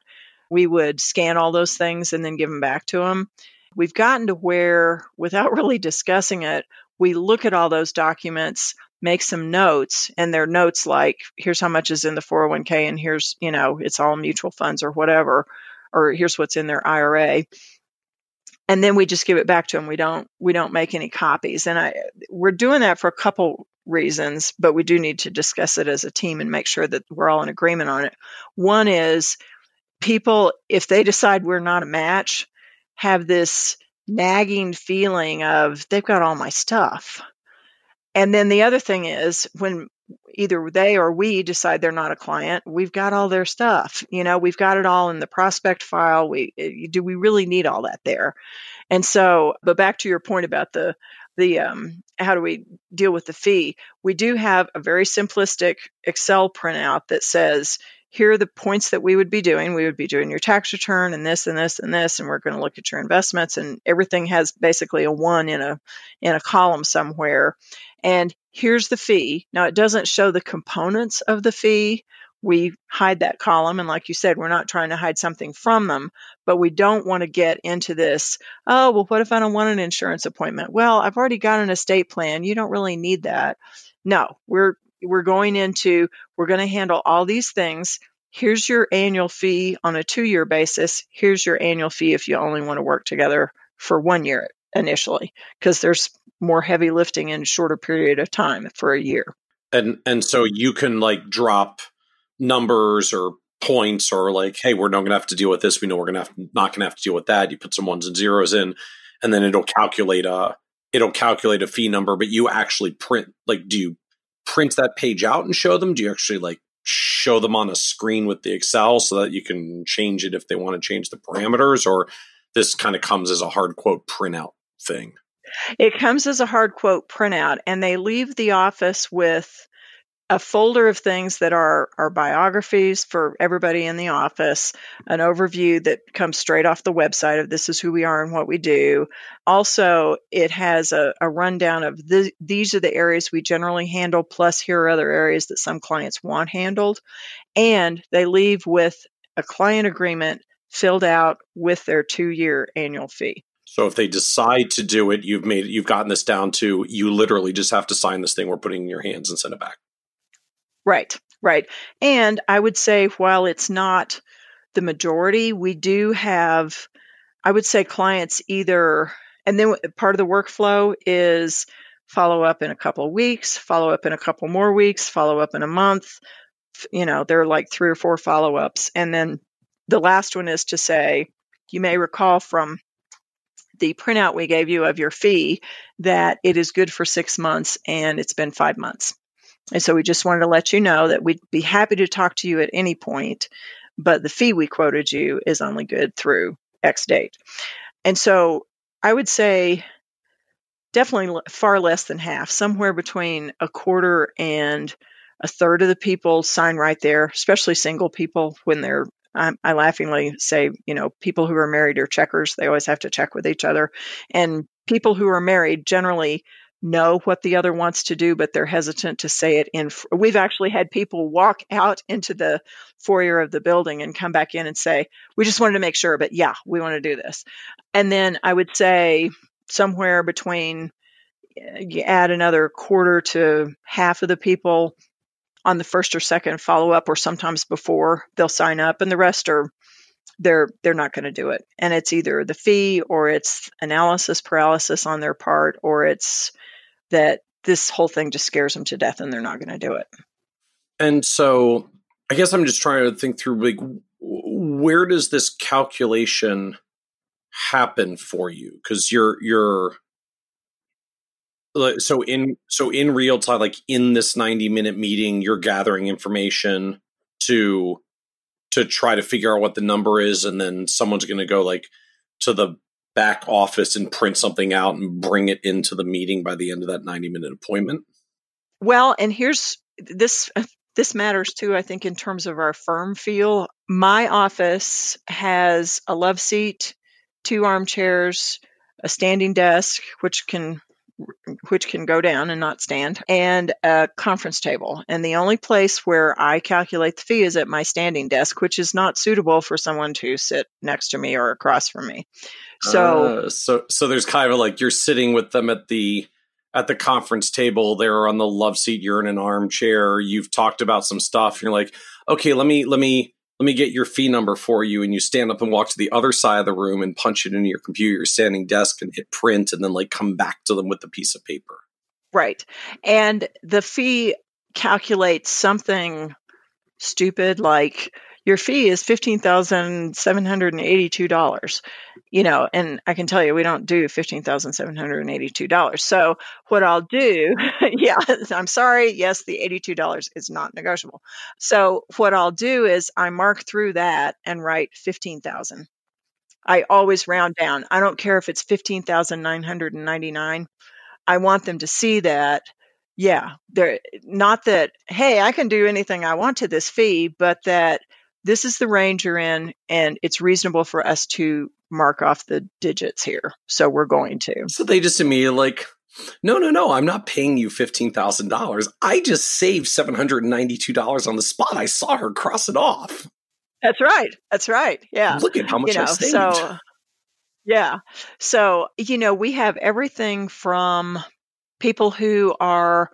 we would scan all those things and then give them back to them. We've gotten to where, without really discussing it, we look at all those documents, make some notes, and they're notes like, here's how much is in the four oh one k, and here's, you know, it's all mutual funds or whatever, or here's what's in their I R A. And then we just give it back to them. We don't, we don't make any copies. And I, we're doing that for a couple reasons, but we do need to discuss it as a team and make sure that we're all in agreement on it. One is people, if they decide we're not a match, have this nagging feeling of they've got all my stuff. And then the other thing is when either they or we decide they're not a client, we've got all their stuff. You know, we've got it all in the prospect file. We do we really need all that there? And so, but back to your point about the the um, how do we deal with the fee? We do have a very simplistic Excel printout that says, here are the points that we would be doing. We would be doing your tax return and this and this and this, and we're going to look at your investments, and everything has basically a one in a in a column somewhere. And here's the fee. Now, it doesn't show the components of the fee. We hide that column, and like you said, we're not trying to hide something from them, but we don't want to get into this, oh, well, what if I don't want an insurance appointment? Well, I've already got an estate plan. You don't really need that. No, we're We're going into, we're going to handle all these things. Here's your annual fee on a two-year basis. Here's your annual fee if you only want to work together for one year initially, because there's more heavy lifting in a shorter period of time for a year. And and so you can like drop numbers or points or like, hey, we're not going to have to deal with this. We know we're going to have to, not going to have to deal with that. You put some ones and zeros in, and then it'll calculate a it'll calculate a fee number. But you actually print like, do you print that page out and show them? Do you actually like show them on a screen with the Excel so that you can change it if they want to change the parameters? Or this kind of comes as a hard quote printout thing? It comes as a hard quote printout, and they leave the office with a folder of things that are, are biographies for everybody in the office, an overview that comes straight off the website of this is who we are and what we do. Also, it has a, a rundown of th- these are the areas we generally handle, plus here are other areas that some clients want handled. And they leave with a client agreement filled out with their two-year annual fee. So if they decide to do it, you've made you've gotten this down to, you literally just have to sign this thing we're putting in your hands and send it back. Right, right. And I would say while it's not the majority, we do have, I would say clients either, and then part of the workflow is follow up in a couple of weeks, follow up in a couple more weeks, follow up in a month. You know, there are like three or four follow-ups. And then the last one is to say, you may recall from the printout we gave you of your fee that it is good for six months and it's been five months. And so we just wanted to let you know that we'd be happy to talk to you at any point, but the fee we quoted you is only good through X date. And so I would say definitely far less than half, somewhere between a quarter and a third of the people sign right there, especially single people when they're, I, I laughingly say, you know, people who are married are checkers. They always have to check with each other. And people who are married generally know what the other wants to do, but they're hesitant to say it in. We've actually had people walk out into the foyer of the building and come back in and say, we just wanted to make sure, but yeah, we want to do this. And then I would say somewhere between, you add another quarter to half of the people on the first or second follow-up, or sometimes before, they'll sign up, and the rest are, they're they're not going to do it. And it's either the fee, or it's analysis paralysis on their part, or it's that this whole thing just scares them to death and they're not going to do it. And so I guess I'm just trying to think through, like, where does this calculation happen for you? Because you're you're so in so in real time, like in this ninety minute meeting, you're gathering information to to try to figure out what the number is. And then someone's going to go like to the back office and print something out and bring it into the meeting by the end of that ninety minute appointment. Well, and here's this, this matters too, I think, in terms of our firm feel. My office has a love seat, two armchairs, a standing desk, which can, which can go down and not stand, and a conference table. And the only place where I calculate the fee is at my standing desk, which is not suitable for someone to sit next to me or across from me. So, uh, so, so there's kind of like, you're sitting with them at the, at the conference table, they're on the love seat, you're in an armchair, you've talked about some stuff. You're like, okay, let me, let me, let me get your fee number for you. And you stand up and walk to the other side of the room and punch it into your computer, your standing desk, and hit print, and then like come back to them with the piece of paper. Right. And the fee calculates something stupid like your fee is fifteen thousand seven hundred eighty-two dollars, you know, and I can tell you we don't do fifteen thousand seven hundred eighty-two dollars. So what I'll do, yeah, I'm sorry. Yes, the eighty-two dollars is not negotiable. So what I'll do is I mark through that and write fifteen thousand. I always round down. I don't care if it's fifteen thousand nine hundred ninety-nine. I want them to see that. Yeah, they're not that, hey, I can do anything I want to this fee, but that this is the range you're in, and it's reasonable for us to mark off the digits here. So we're going to. So they just immediately like, no, no, no, I'm not paying you fifteen thousand dollars. I just saved seven hundred ninety-two dollars on the spot. I saw her cross it off. That's right. That's right. Yeah. Look at how much you know, I saved. So, yeah. So, you know, we have everything from people who are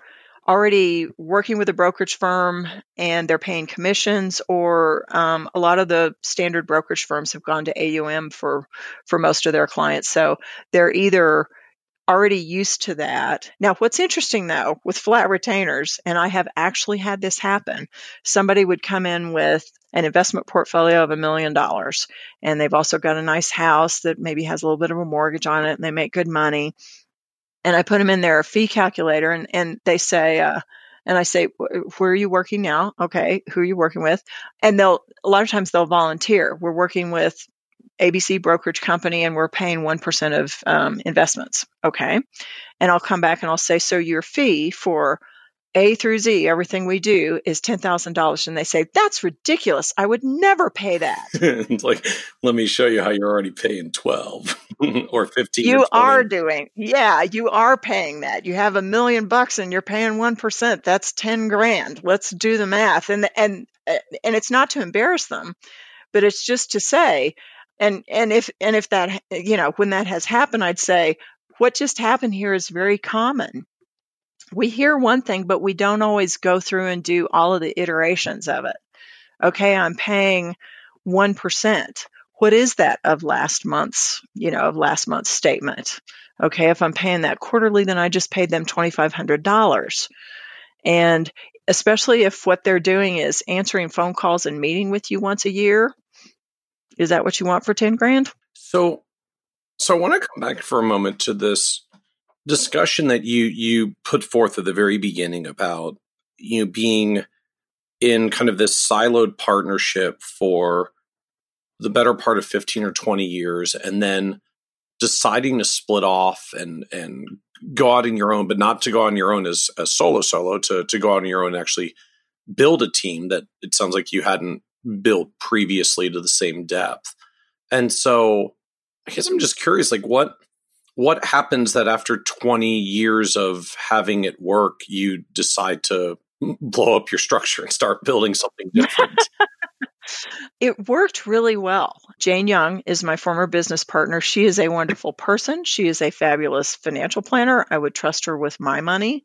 already working with a brokerage firm and they're paying commissions, or um, a lot of the standard brokerage firms have gone to A U M for, for most of their clients. So they're either already used to that. Now, what's interesting though, with flat retainers, and I have actually had this happen, somebody would come in with an investment portfolio of a million dollars, and they've also got a nice house that maybe has a little bit of a mortgage on it, and they make good money. And I put them in their fee calculator, and, and they say, uh, and I say, where are you working now? Okay, who are you working with? And they'll, a lot of times they'll volunteer. We're working with A B C Brokerage Company, and we're paying one percent of um, investments. Okay. And I'll come back and I'll say, so your fee for A through Z, everything we do, is ten thousand dollars. And they say, that's ridiculous. I would never pay that. It's like, let me show you how you're already paying twelve or fifteen. You are doing, yeah, you are paying that. You have a million bucks and you're paying one percent. That's ten grand. Let's do the math. And, and, and it's not to embarrass them, but it's just to say, and, and if, and if that, you know, when that has happened, I'd say, what just happened here is very common. We hear one thing, but we don't always go through and do all of the iterations of it. Okay, I'm paying one percent. What is that of last month's, you know, of last month's statement? Okay, if I'm paying that quarterly, then I just paid them twenty-five hundred dollars. And especially if what they're doing is answering phone calls and meeting with you once a year, is that what you want for ten grand? So, so I want to come back for a moment to this discussion that you you put forth at the very beginning about, you know, being in kind of this siloed partnership for the better part of fifteen or twenty years, and then deciding to split off and and go out on your own, but not to go on your own as a solo solo, to to go out on your own and actually build a team that it sounds like you hadn't built previously to the same depth. And so I guess I'm just curious, like what what happens that after twenty years of having it work, you decide to blow up your structure and start building something different? It worked really well. Jane Young is my former business partner. She is a wonderful person. She is a fabulous financial planner. I would trust her with my money.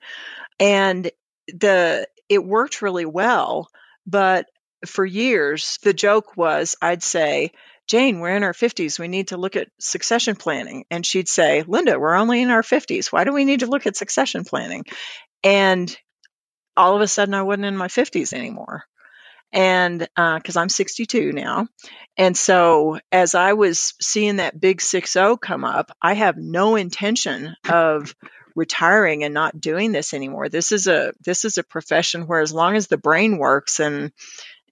And the it worked really well. But for years, the joke was, I'd say, Jane, we're in our fifties. We need to look at succession planning. And she'd say, Linda, we're only in our fifties. Why do we need to look at succession planning? And all of a sudden, I wasn't in my fifties anymore. And because uh, I'm sixty-two now. And so as I was seeing that big six oh come up, I have no intention of retiring and not doing this anymore. This is a this is a profession where as long as the brain works, and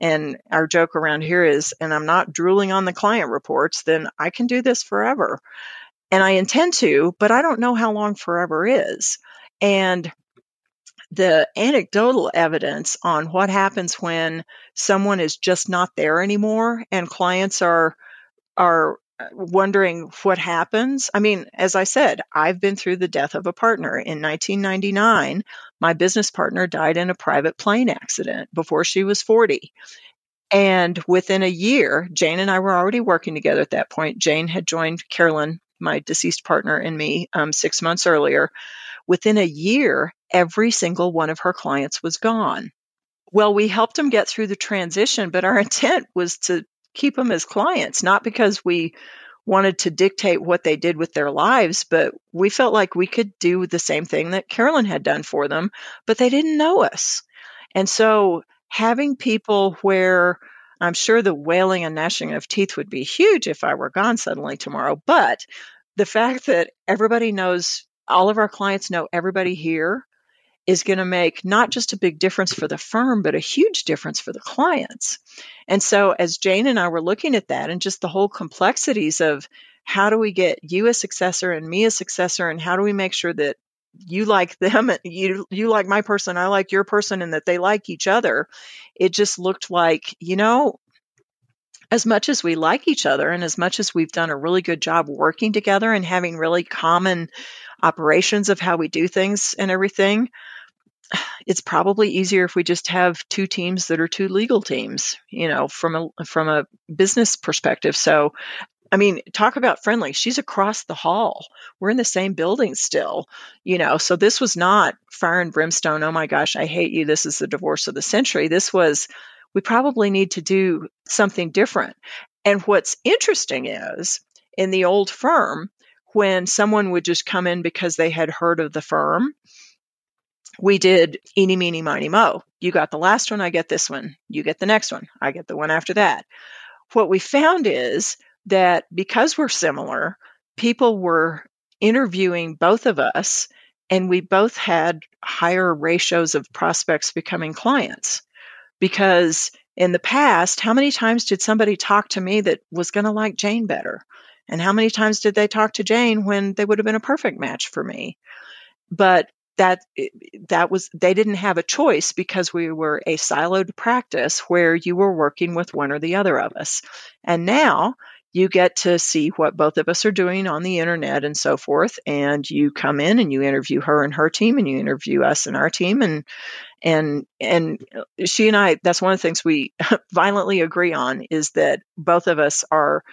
and our joke around here is, and I'm not drooling on the client reports, then I can do this forever. And I intend to, but I don't know how long forever is. And the anecdotal evidence on what happens when someone is just not there anymore and clients are are wondering what happens. I mean, as I said, I've been through the death of a partner. In nineteen ninety-nine, my business partner died in a private plane accident before she was forty. And within a year, Jane and I were already working together at that point. Jane had joined Carolyn, my deceased partner, and me um, six months earlier. Within a year, every single one of her clients was gone. Well, we helped them get through the transition, but our intent was to keep them as clients, not because we wanted to dictate what they did with their lives, but we felt like we could do the same thing that Carolyn had done for them, but they didn't know us. And so having people where I'm sure the wailing and gnashing of teeth would be huge if I were gone suddenly tomorrow, but the fact that everybody knows, all of our clients know everybody here, is going to make not just a big difference for the firm, but a huge difference for the clients. And so as Jane and I were looking at that and just the whole complexities of how do we get you a successor and me a successor, and how do we make sure that you like them, you you like my person, I like your person, and that they like each other, it just looked like, you know, as much as we like each other and as much as we've done a really good job working together and having really common operations of how we do things and everything, it's probably easier if we just have two teams that are two legal teams, you know, from a from a business perspective. So, I mean, talk about friendly. She's across the hall. We're in the same building still, you know. So this was not fire and brimstone, oh my gosh, I hate you, this is the divorce of the century. This was, we probably need to do something different. And what's interesting is, in the old firm, when someone would just come in because they had heard of the firm, we did eeny, meeny, miny, mo. You got the last one, I get this one. You get the next one, I get the one after that. What we found is that because we're similar, people were interviewing both of us, and we both had higher ratios of prospects becoming clients. Because in the past, how many times did somebody talk to me that was going to like Jane better? And how many times did they talk to Jane when they would have been a perfect match for me? But that that was, they didn't have a choice because we were a siloed practice where you were working with one or the other of us. And now you get to see what both of us are doing on the internet and so forth. And you come in and you interview her and her team, and you interview us and our team. And and and she and I, that's one of the things we violently agree on, is that both of us are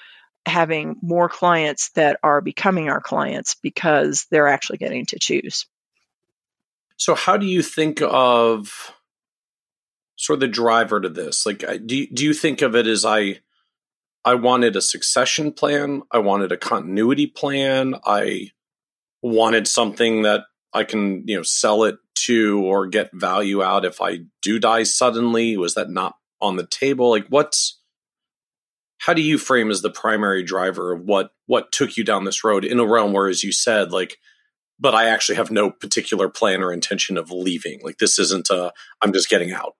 having more clients that are becoming our clients because they're actually getting to choose. So how do you think of sort of the driver to this? Like, do you, do you think of it as I, I wanted a succession plan. I wanted a continuity plan. I wanted something that I can, you know, sell it to or get value out if I do die suddenly. Was that not on the table? Like, what's, how do you frame as the primary driver of what, what took you down this road in a realm where, as you said, like, but I actually have no particular plan or intention of leaving. Like, this isn't a, I'm just getting out.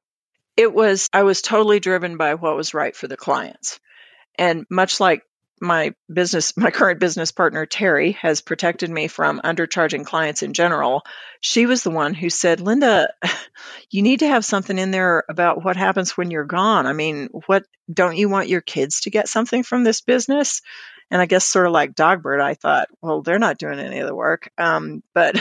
It was, I was totally driven by what was right for the clients. And much like my business, my current business partner, Terry, has protected me from undercharging clients in general, she was the one who said, Linda, you need to have something in there about what happens when you're gone. I mean, what, don't you want your kids to get something from this business? And I guess sort of like Dogbird, I thought, well, they're not doing any of the work. Um, but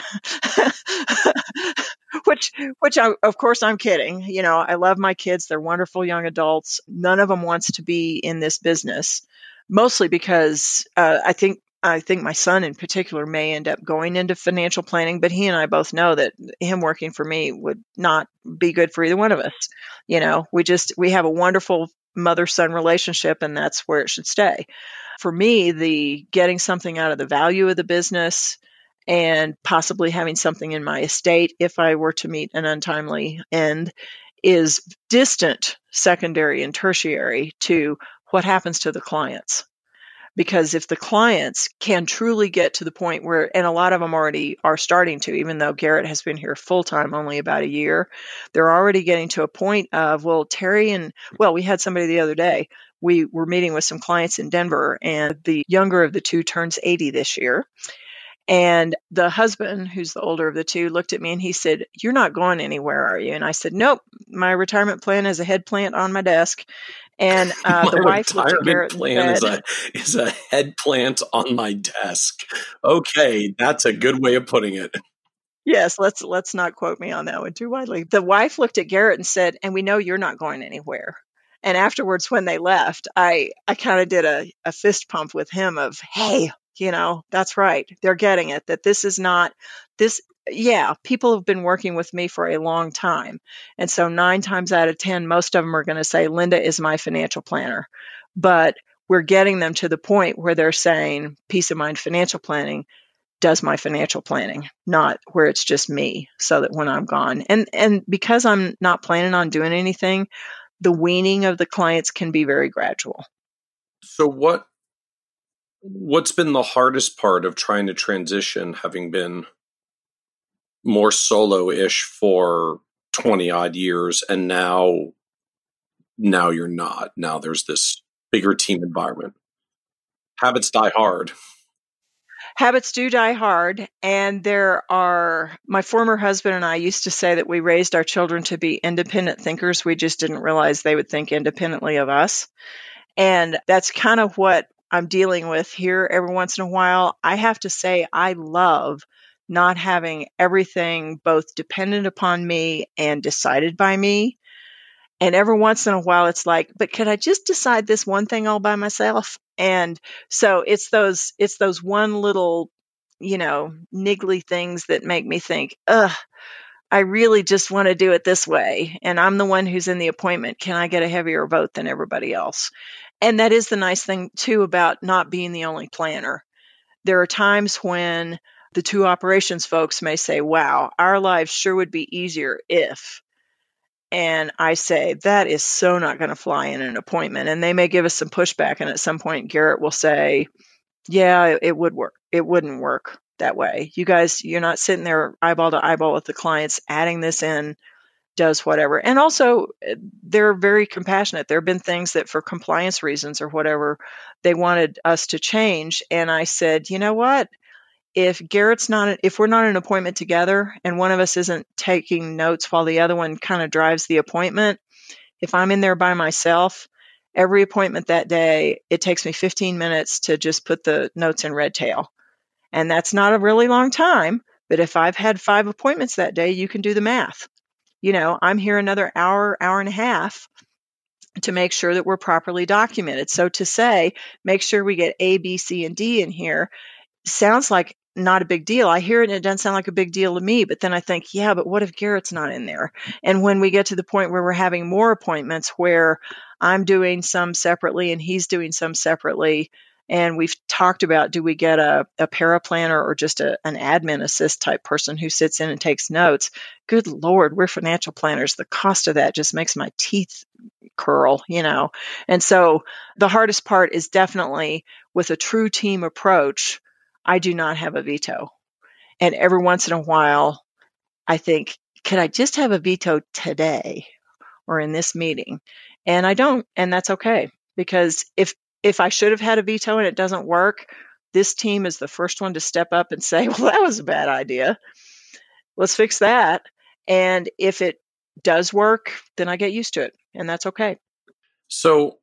which, which I, of course, I'm kidding. You know, I love my kids. They're wonderful young adults. None of them wants to be in this business, mostly because uh, I think I think my son in particular may end up going into financial planning, but he and I both know that him working for me would not be good for either one of us. You know, we just, we have a wonderful mother-son relationship, and that's where it should stay. For me, the getting something out of the value of the business and possibly having something in my estate, if I were to meet an untimely end, is distant secondary and tertiary to what happens to the clients. Because if the clients can truly get to the point where, and a lot of them already are starting to, even though Garrett has been here full-time only about a year, they're already getting to a point of, well, Terry and, well, we had somebody the other day, we were meeting with some clients in Denver, and the younger of the two turns eighty this year. And the husband, who's the older of the two, looked at me and he said, "You're not going anywhere, are you?" And I said, "Nope, my retirement plan is a headplant on my desk." And uh, the wife looked at Garrett and said, "My retirement plan is a, is a headplant on my desk." Okay, that's a good way of putting it. Yes, let's let's not quote me on that one too widely. The wife looked at Garrett and said, "And we know you're not going anywhere." And afterwards, when they left, I, I kind of did a, a fist pump with him of, hey, you know, that's right. They're getting it, that this is not this. Yeah, people have been working with me for a long time. And so nine times out of ten, most of them are going to say, Linda is my financial planner. But we're getting them to the point where they're saying, Peace of Mind Financial Planning does my financial planning, not where it's just me, so that when I'm gone. And, and because I'm not planning on doing anything, the weaning of the clients can be very gradual. So what? What's been the hardest part of trying to transition, having been more solo-ish for twenty odd years, and now, now you're not. Now there's this bigger team environment. Habits die hard. Habits do die hard. And there are, my former husband and I used to say that we raised our children to be independent thinkers. We just didn't realize they would think independently of us. And that's kind of what I'm dealing with here every once in a while. I have to say, I love not having everything both dependent upon me and decided by me. And every once in a while, it's like, but could I just decide this one thing all by myself? And so it's those, it's those one little, you know, niggly things that make me think, ugh, I really just want to do it this way. And I'm the one who's in the appointment. Can I get a heavier vote than everybody else? And that is the nice thing, too, about not being the only planner. There are times when the two operations folks may say, wow, our lives sure would be easier if. And I say, that is so not going to fly in an appointment. And they may give us some pushback. And at some point, Garrett will say, yeah, it would work. It wouldn't work that way. You guys, you're not sitting there eyeball to eyeball with the clients, adding this in does whatever. And also, they're very compassionate. There have been things that for compliance reasons or whatever, they wanted us to change. And I said, you know what? If Garrett's not, if we're not in an appointment together and one of us isn't taking notes while the other one kind of drives the appointment, if I'm in there by myself, every appointment that day, it takes me fifteen minutes to just put the notes in Redtail. And that's not a really long time. But if I've had five appointments that day, you can do the math. You know, I'm here another hour, hour and a half to make sure that we're properly documented. So to say, make sure we get A, B, C, and D in here sounds like not a big deal. I hear it and it doesn't sound like a big deal to me, but then I think, yeah, but what if Garrett's not in there? And when we get to the point where we're having more appointments where I'm doing some separately and he's doing some separately, and we've talked about, do we get a, a paraplanner or just a, an admin assist type person who sits in and takes notes? Good Lord, we're financial planners. The cost of that just makes my teeth curl, you know. And so the hardest part is definitely with a true team approach, I do not have a veto. And every once in a while, I think, could I just have a veto today or in this meeting? And I don't, and that's okay. Because if If I should have had a veto and it doesn't work, this team is the first one to step up and say, well, that was a bad idea. Let's fix that. And if it does work, then I get used to it. And that's okay. So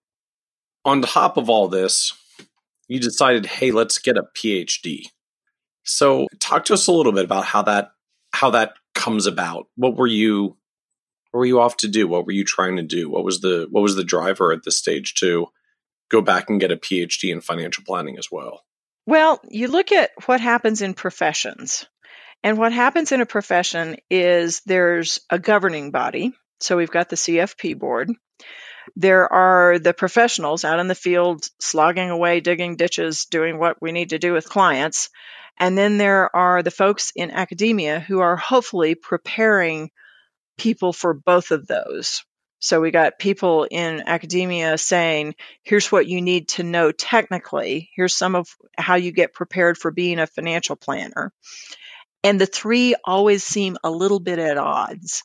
on top of all this, you decided, hey, let's get a P H D. So talk to us a little bit about how that how that comes about. What were you what were you off to do? What were you trying to do? What was the what was the driver at this stage to go back and get a P H D in financial planning as well? Well, you look at what happens in professions. And what happens in a profession is there's a governing body. So we've got the C F P board. There are the professionals out in the field slogging away, digging ditches, doing what we need to do with clients. And then there are the folks in academia who are hopefully preparing people for both of those. So we got people in academia saying, here's what you need to know technically. Here's some of how you get prepared for being a financial planner. And the three always seem a little bit at odds.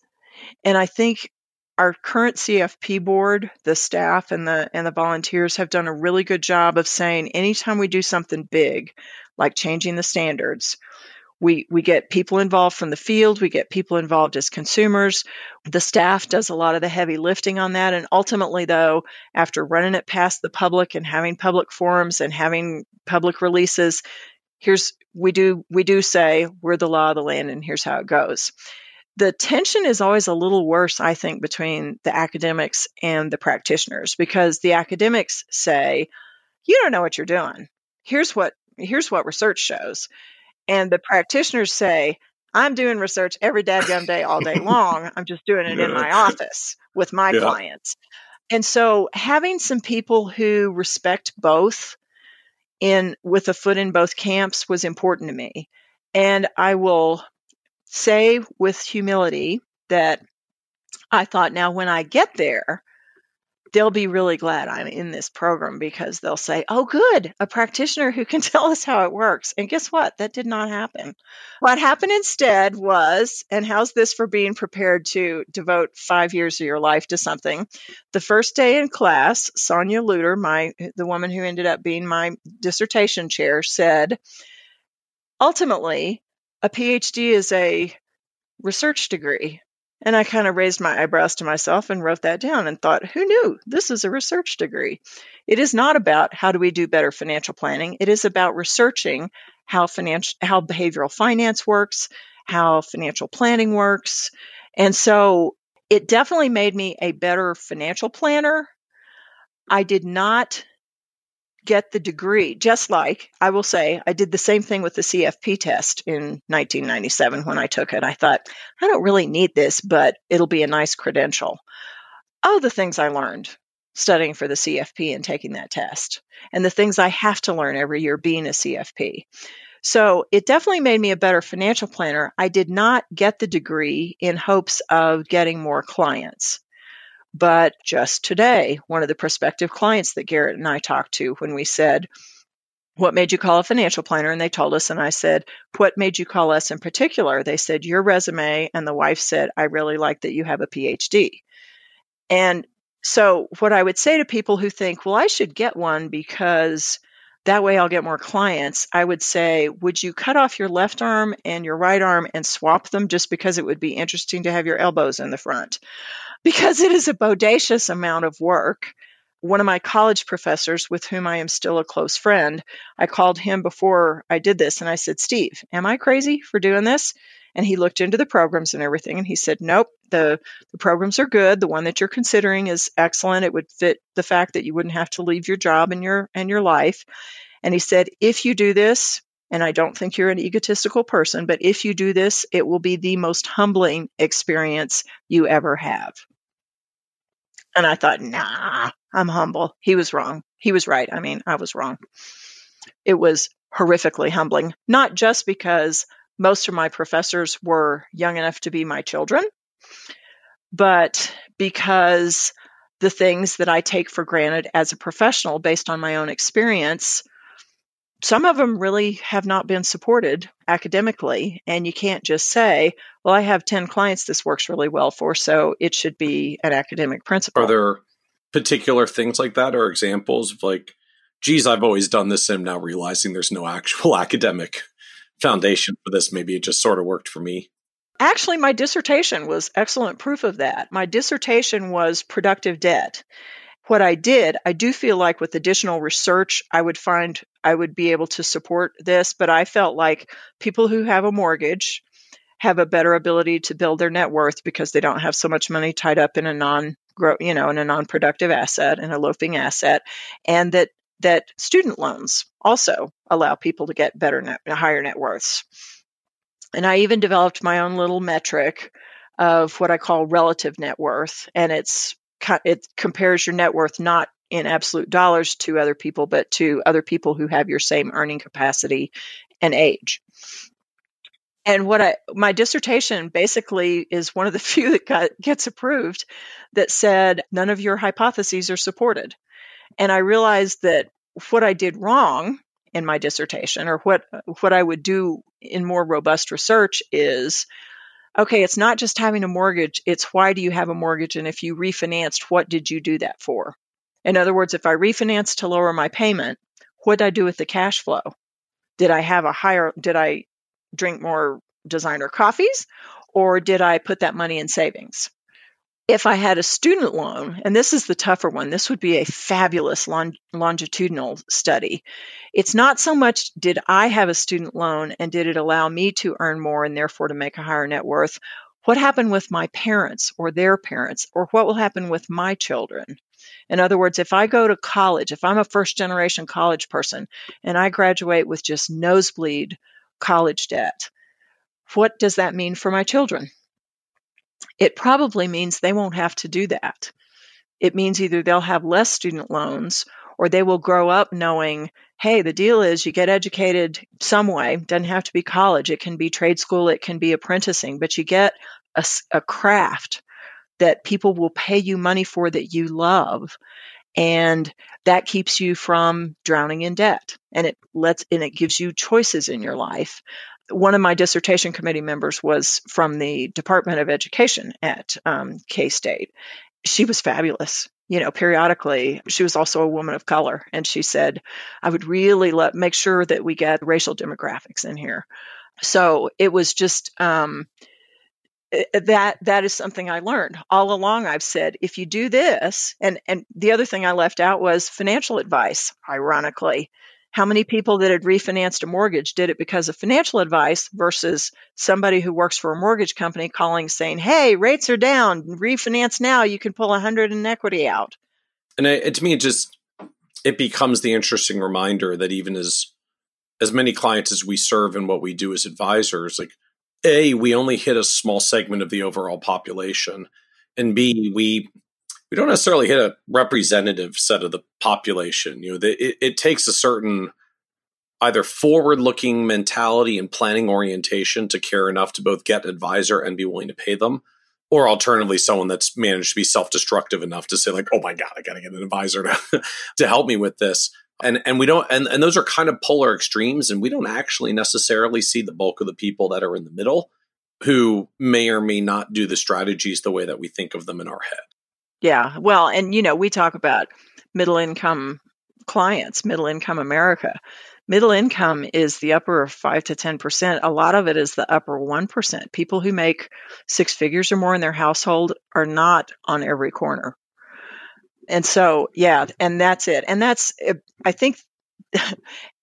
And I think our current C F P board, the staff and the and the volunteers have done a really good job of saying anytime we do something big, like changing the standards, we we get people involved from the field, we get people involved as consumers. The staff does a lot of the heavy lifting on that. And ultimately, though, after running it past the public and having public forums and having public releases, here's we do we do say we're the law of the land and here's how it goes. The tension is always a little worse, I think, between the academics and the practitioners, because the academics say, you don't know what you're doing. Here's what here's what research shows. And the practitioners say, I'm doing research every dadgum day, all day long. I'm just doing it yeah. in my office with my yeah. clients. And so having some people who respect both in with a foot in both camps was important to me. And I will say with humility that I thought, now when I get there, they'll be really glad I'm in this program because they'll say, oh, good, a practitioner who can tell us how it works. And guess what? That did not happen. What happened instead was, and how's this for being prepared to devote five years of your life to something? The first day in class, Sonia Luter, my the woman who ended up being my dissertation chair, said, ultimately, a P H D is a research degree. And I kind of raised my eyebrows to myself and wrote that down and thought, who knew? This is a research degree. It is not about how do we do better financial planning. It is about researching how financial, how behavioral finance works, how financial planning works. And so it definitely made me a better financial planner. I did not get the degree, just like I will say, I did the same thing with the C F P test in nineteen ninety-seven when I took it. I thought, I don't really need this, but it'll be a nice credential. Oh, the things I learned studying for the C F P and taking that test, and the things I have to learn every year being a C F P. So it definitely made me a better financial planner. I did not get the degree in hopes of getting more clients. But just today, one of the prospective clients that Garrett and I talked to, when we said, what made you call a financial planner? And they told us, and I said, what made you call us in particular? They said, your resume. And the wife said, I really like that you have a P H D. And so what I would say to people who think, well, I should get one because that way I'll get more clients, I would say, would you cut off your left arm and your right arm and swap them just because it would be interesting to have your elbows in the front? Because it is a bodacious amount of work. One of my college professors, with whom I am still a close friend, I called him before I did this and I said, Steve, am I crazy for doing this? And he looked into the programs and everything and he said, nope, the, the programs are good. The one that you're considering is excellent. It would fit the fact that you wouldn't have to leave your job and your and your life. And he said, if you do this, and I don't think you're an egotistical person, but if you do this, it will be the most humbling experience you ever have. And I thought, nah, I'm humble. He was wrong. He was right. I mean, I was wrong. It was horrifically humbling, not just because most of my professors were young enough to be my children, but because the things that I take for granted as a professional based on my own experience, some of them really have not been supported academically, and you can't just say, well, I have ten clients this works really well for, so it should be an academic principle. Are there particular things like that or examples of like, geez, I've always done this, and I'm now realizing there's no actual academic foundation for this. Maybe it just sort of worked for me. Actually, my dissertation was excellent proof of that. My dissertation was productive debt. what I did, I do feel like with additional research, I would find I would be able to support this, but I felt like people who have a mortgage have a better ability to build their net worth because they don't have so much money tied up in a non grow, you know, in a non-productive asset and a loafing asset, and that that student loans also allow people to get better net, higher net worths. And I even developed my own little metric of what I call relative net worth, and it's it compares your net worth not in absolute dollars to other people, but to other people who have your same earning capacity and age. And what I, my dissertation basically is one of the few that got, gets approved that said, none of your hypotheses are supported. And I realized that what I did wrong in my dissertation, or what, what I would do in more robust research is, okay, it's not just having a mortgage, it's why do you have a mortgage? And if you refinanced, what did you do that for? In other words, if I refinanced to lower my payment, what did I do with the cash flow? Did I have a higher, did I drink more designer coffees, or did I put that money in savings? If I had a student loan, and this is the tougher one, this would be a fabulous long, longitudinal study. It's not so much did I have a student loan and did it allow me to earn more and therefore to make a higher net worth? What happened with my parents or their parents, or what will happen with my children? In other words, if I go to college, if I'm a first generation college person and I graduate with just nosebleed college debt, what does that mean for my children? It probably means they won't have to do that. It means either they'll have less student loans, or they will grow up knowing, hey, the deal is you get educated some way. It doesn't have to be college. It can be trade school. It can be apprenticing. But you get a, a craft that people will pay you money for that you love. And that keeps you from drowning in debt. And it lets, and it gives you choices in your life. One of my dissertation committee members was from the Department of Education at um, K-State. She was fabulous. You know, periodically, she was also a woman of color. And she said, I would really love, make sure that we get racial demographics in here. So it was just, um, that that is something I learned. All along, I've said, if you do this, and, and the other thing I left out was financial advice, ironically. How many people that had refinanced a mortgage did it because of financial advice versus somebody who works for a mortgage company calling saying, hey, rates are down, refinance now, you can pull one hundred in equity out. And it, to me, it just, it becomes the interesting reminder that even as, as many clients as we serve and what we do as advisors, like A, we only hit a small segment of the overall population, and B, we We don't necessarily hit a representative set of the population. You know, the, it, it takes a certain either forward-looking mentality and planning orientation to care enough to both get an advisor and be willing to pay them, or alternatively, someone that's managed to be self-destructive enough to say, like, "Oh my God, I got to get an advisor to, to help me with this." And and we don't, and, and those are kind of polar extremes, and we don't actually necessarily see the bulk of the people that are in the middle, who may or may not do the strategies the way that we think of them in our head. Yeah. Well, and, you know, we talk about middle income clients, middle income America. Middle income is the upper five to ten percent. A lot of it is the upper one percent. People who make six figures or more in their household are not on every corner. And so, yeah, and that's it. And that's, I think,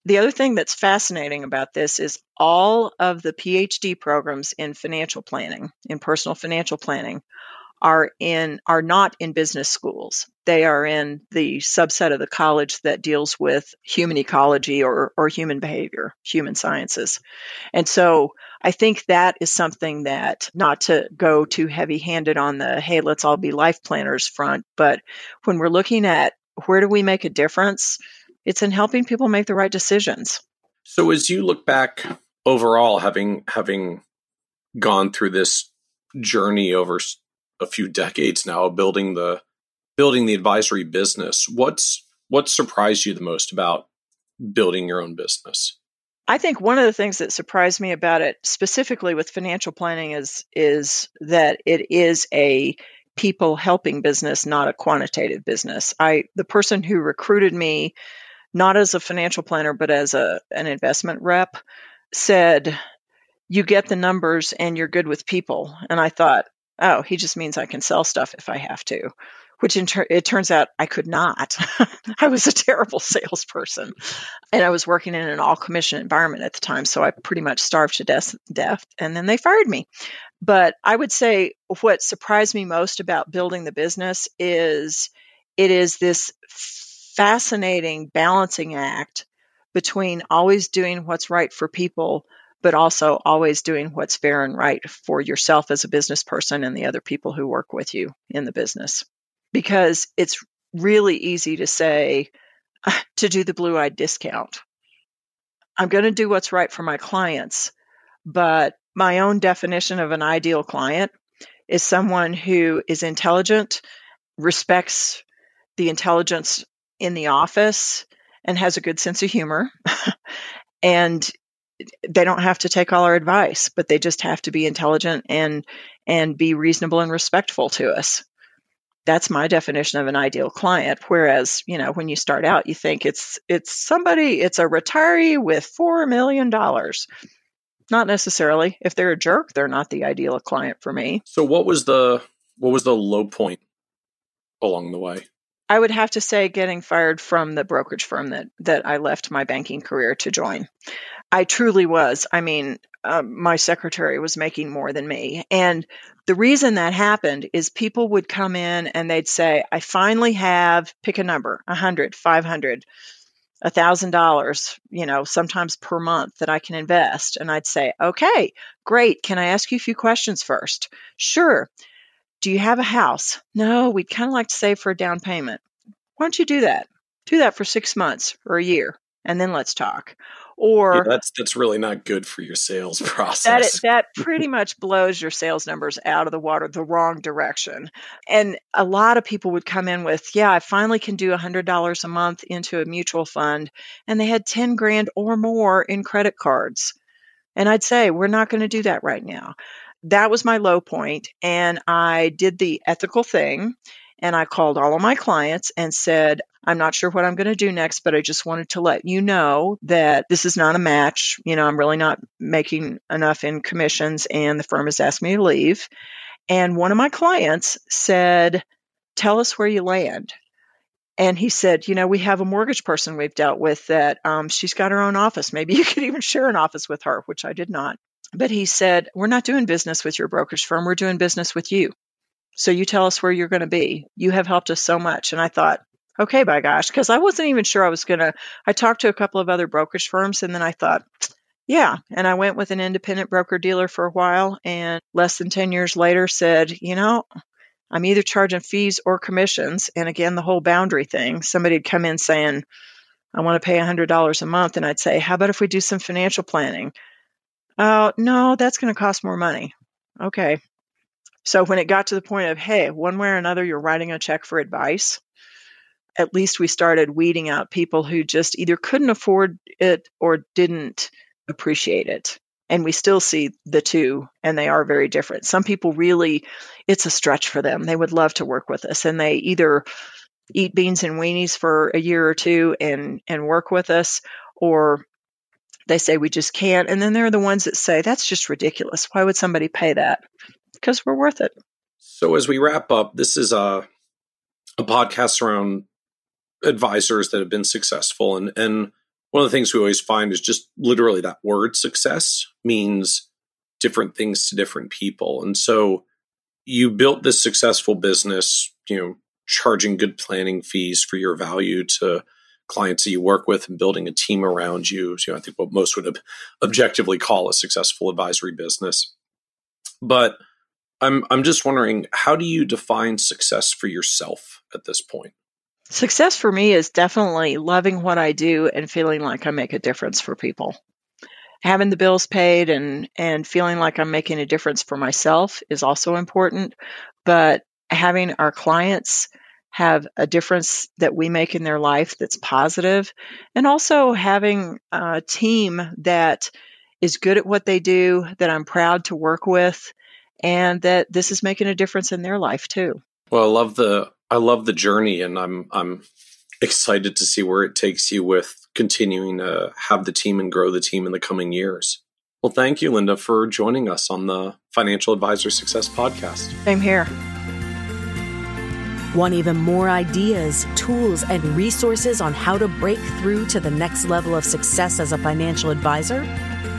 the other thing that's fascinating about this is all of the PhD programs in financial planning, in personal financial planning, are in are not in business schools. They are in the subset of the college that deals with human ecology or or human behavior, human sciences. And so I think that is something that, not to go too heavy-handed on the, hey, let's all be life planners front, but when we're looking at where do we make a difference, it's in helping people make the right decisions. So as you look back overall, having having gone through this journey over a few decades now, building the building the advisory business, What's what surprised you the most about building your own business? I think one of the things that surprised me about it, specifically with financial planning, is is that it is a people helping business, not a quantitative business. I the person who recruited me, not as a financial planner but as a an investment rep, said, "You get the numbers and you're good with people." And I thought, oh, he just means I can sell stuff if I have to. which in turn, it turns out I could not. I was a terrible salesperson, and I was working in an all commission environment at the time. So I pretty much starved to death, death and then they fired me. But I would say what surprised me most about building the business is it is this fascinating balancing act between always doing what's right for people, but also always doing what's fair and right for yourself as a business person and the other people who work with you in the business. Because it's really easy to say, to do the blue-eyed discount. I'm going to do what's right for my clients, but my own definition of an ideal client is someone who is intelligent, respects the intelligence in the office, and has a good sense of humor. And they don't have to take all our advice, but they just have to be intelligent and and be reasonable and respectful to us. That's my definition of an ideal client. Whereas, you know, when you start out, you think it's it's somebody, it's a retiree with four million dollars. Not necessarily. If they're a jerk, they're not the ideal client for me. So what was the what was the low point along the way? I would have to say getting fired from the brokerage firm that, that I left my banking career to join. I truly was. I mean, uh, my secretary was making more than me. And the reason that happened is people would come in and they'd say, I finally have, pick a number, one hundred dollars, five hundred dollars, one thousand dollars, you know, sometimes per month that I can invest. And I'd say, okay, great. Can I ask you a few questions first? Sure. Do you have a house? No, we'd kind of like to save for a down payment. Why don't you do that? Do that for six months or a year, and then let's talk. Or yeah, that's that's really not good for your sales process. That that pretty much blows your sales numbers out of the water, the wrong direction. And a lot of people would come in with, yeah, I finally can do one hundred dollars a month into a mutual fund, and they had ten grand or more in credit cards. And I'd say, we're not going to do that right now. That was my low point, and I did the ethical thing, and I called all of my clients and said, I'm not sure what I'm going to do next, but I just wanted to let you know that this is not a match. You know, I'm really not making enough in commissions, and the firm has asked me to leave. And one of my clients said, tell us where you land. And he said, you know, we have a mortgage person we've dealt with that um, she's got her own office. Maybe you could even share an office with her, which I did not. But he said, we're not doing business with your brokerage firm. We're doing business with you. So you tell us where you're going to be. You have helped us so much. And I thought, okay, by gosh, because I wasn't even sure I was going to. I talked to a couple of other brokerage firms, and then I thought, yeah. And I went with an independent broker dealer for a while, and less than ten years later said, you know, I'm either charging fees or commissions. And again, the whole boundary thing, somebody had come in saying, I want to pay one hundred dollars a month. And I'd say, how about if we do some financial planning? Oh, no, that's going to cost more money. Okay. So when it got to the point of, hey, one way or another, you're writing a check for advice, at least we started weeding out people who just either couldn't afford it or didn't appreciate it. And we still see the two, and they are very different. Some people really, it's a stretch for them. They would love to work with us, and they either eat beans and weenies for a year or two and, and work with us, or they say, we just can't. And then there are the ones that say, that's just ridiculous. Why would somebody pay that? Because we're worth it. So as we wrap up, this is a, a podcast around advisors that have been successful. And, and one of the things we always find is just literally that word success means different things to different people. And so you built this successful business, you know, charging good planning fees for your value to clients that you work with and building a team around you. So, you know, I think what most would ob- objectively call a successful advisory business. But I'm I'm just wondering, how do you define success for yourself at this point? Success for me is definitely loving what I do and feeling like I make a difference for people. Having the bills paid and and feeling like I'm making a difference for myself is also important. But having our clients have a difference that we make in their life that's positive, and also having a team that is good at what they do, that I'm proud to work with, and that this is making a difference in their life too. Well, I love the I love the journey, and I'm I'm excited to see where it takes you with continuing to have the team and grow the team in the coming years. Well, thank you, Linda, for joining us on the Financial Advisor Success Podcast. Same here. Want even more ideas, tools, and resources on how to break through to the next level of success as a financial advisor?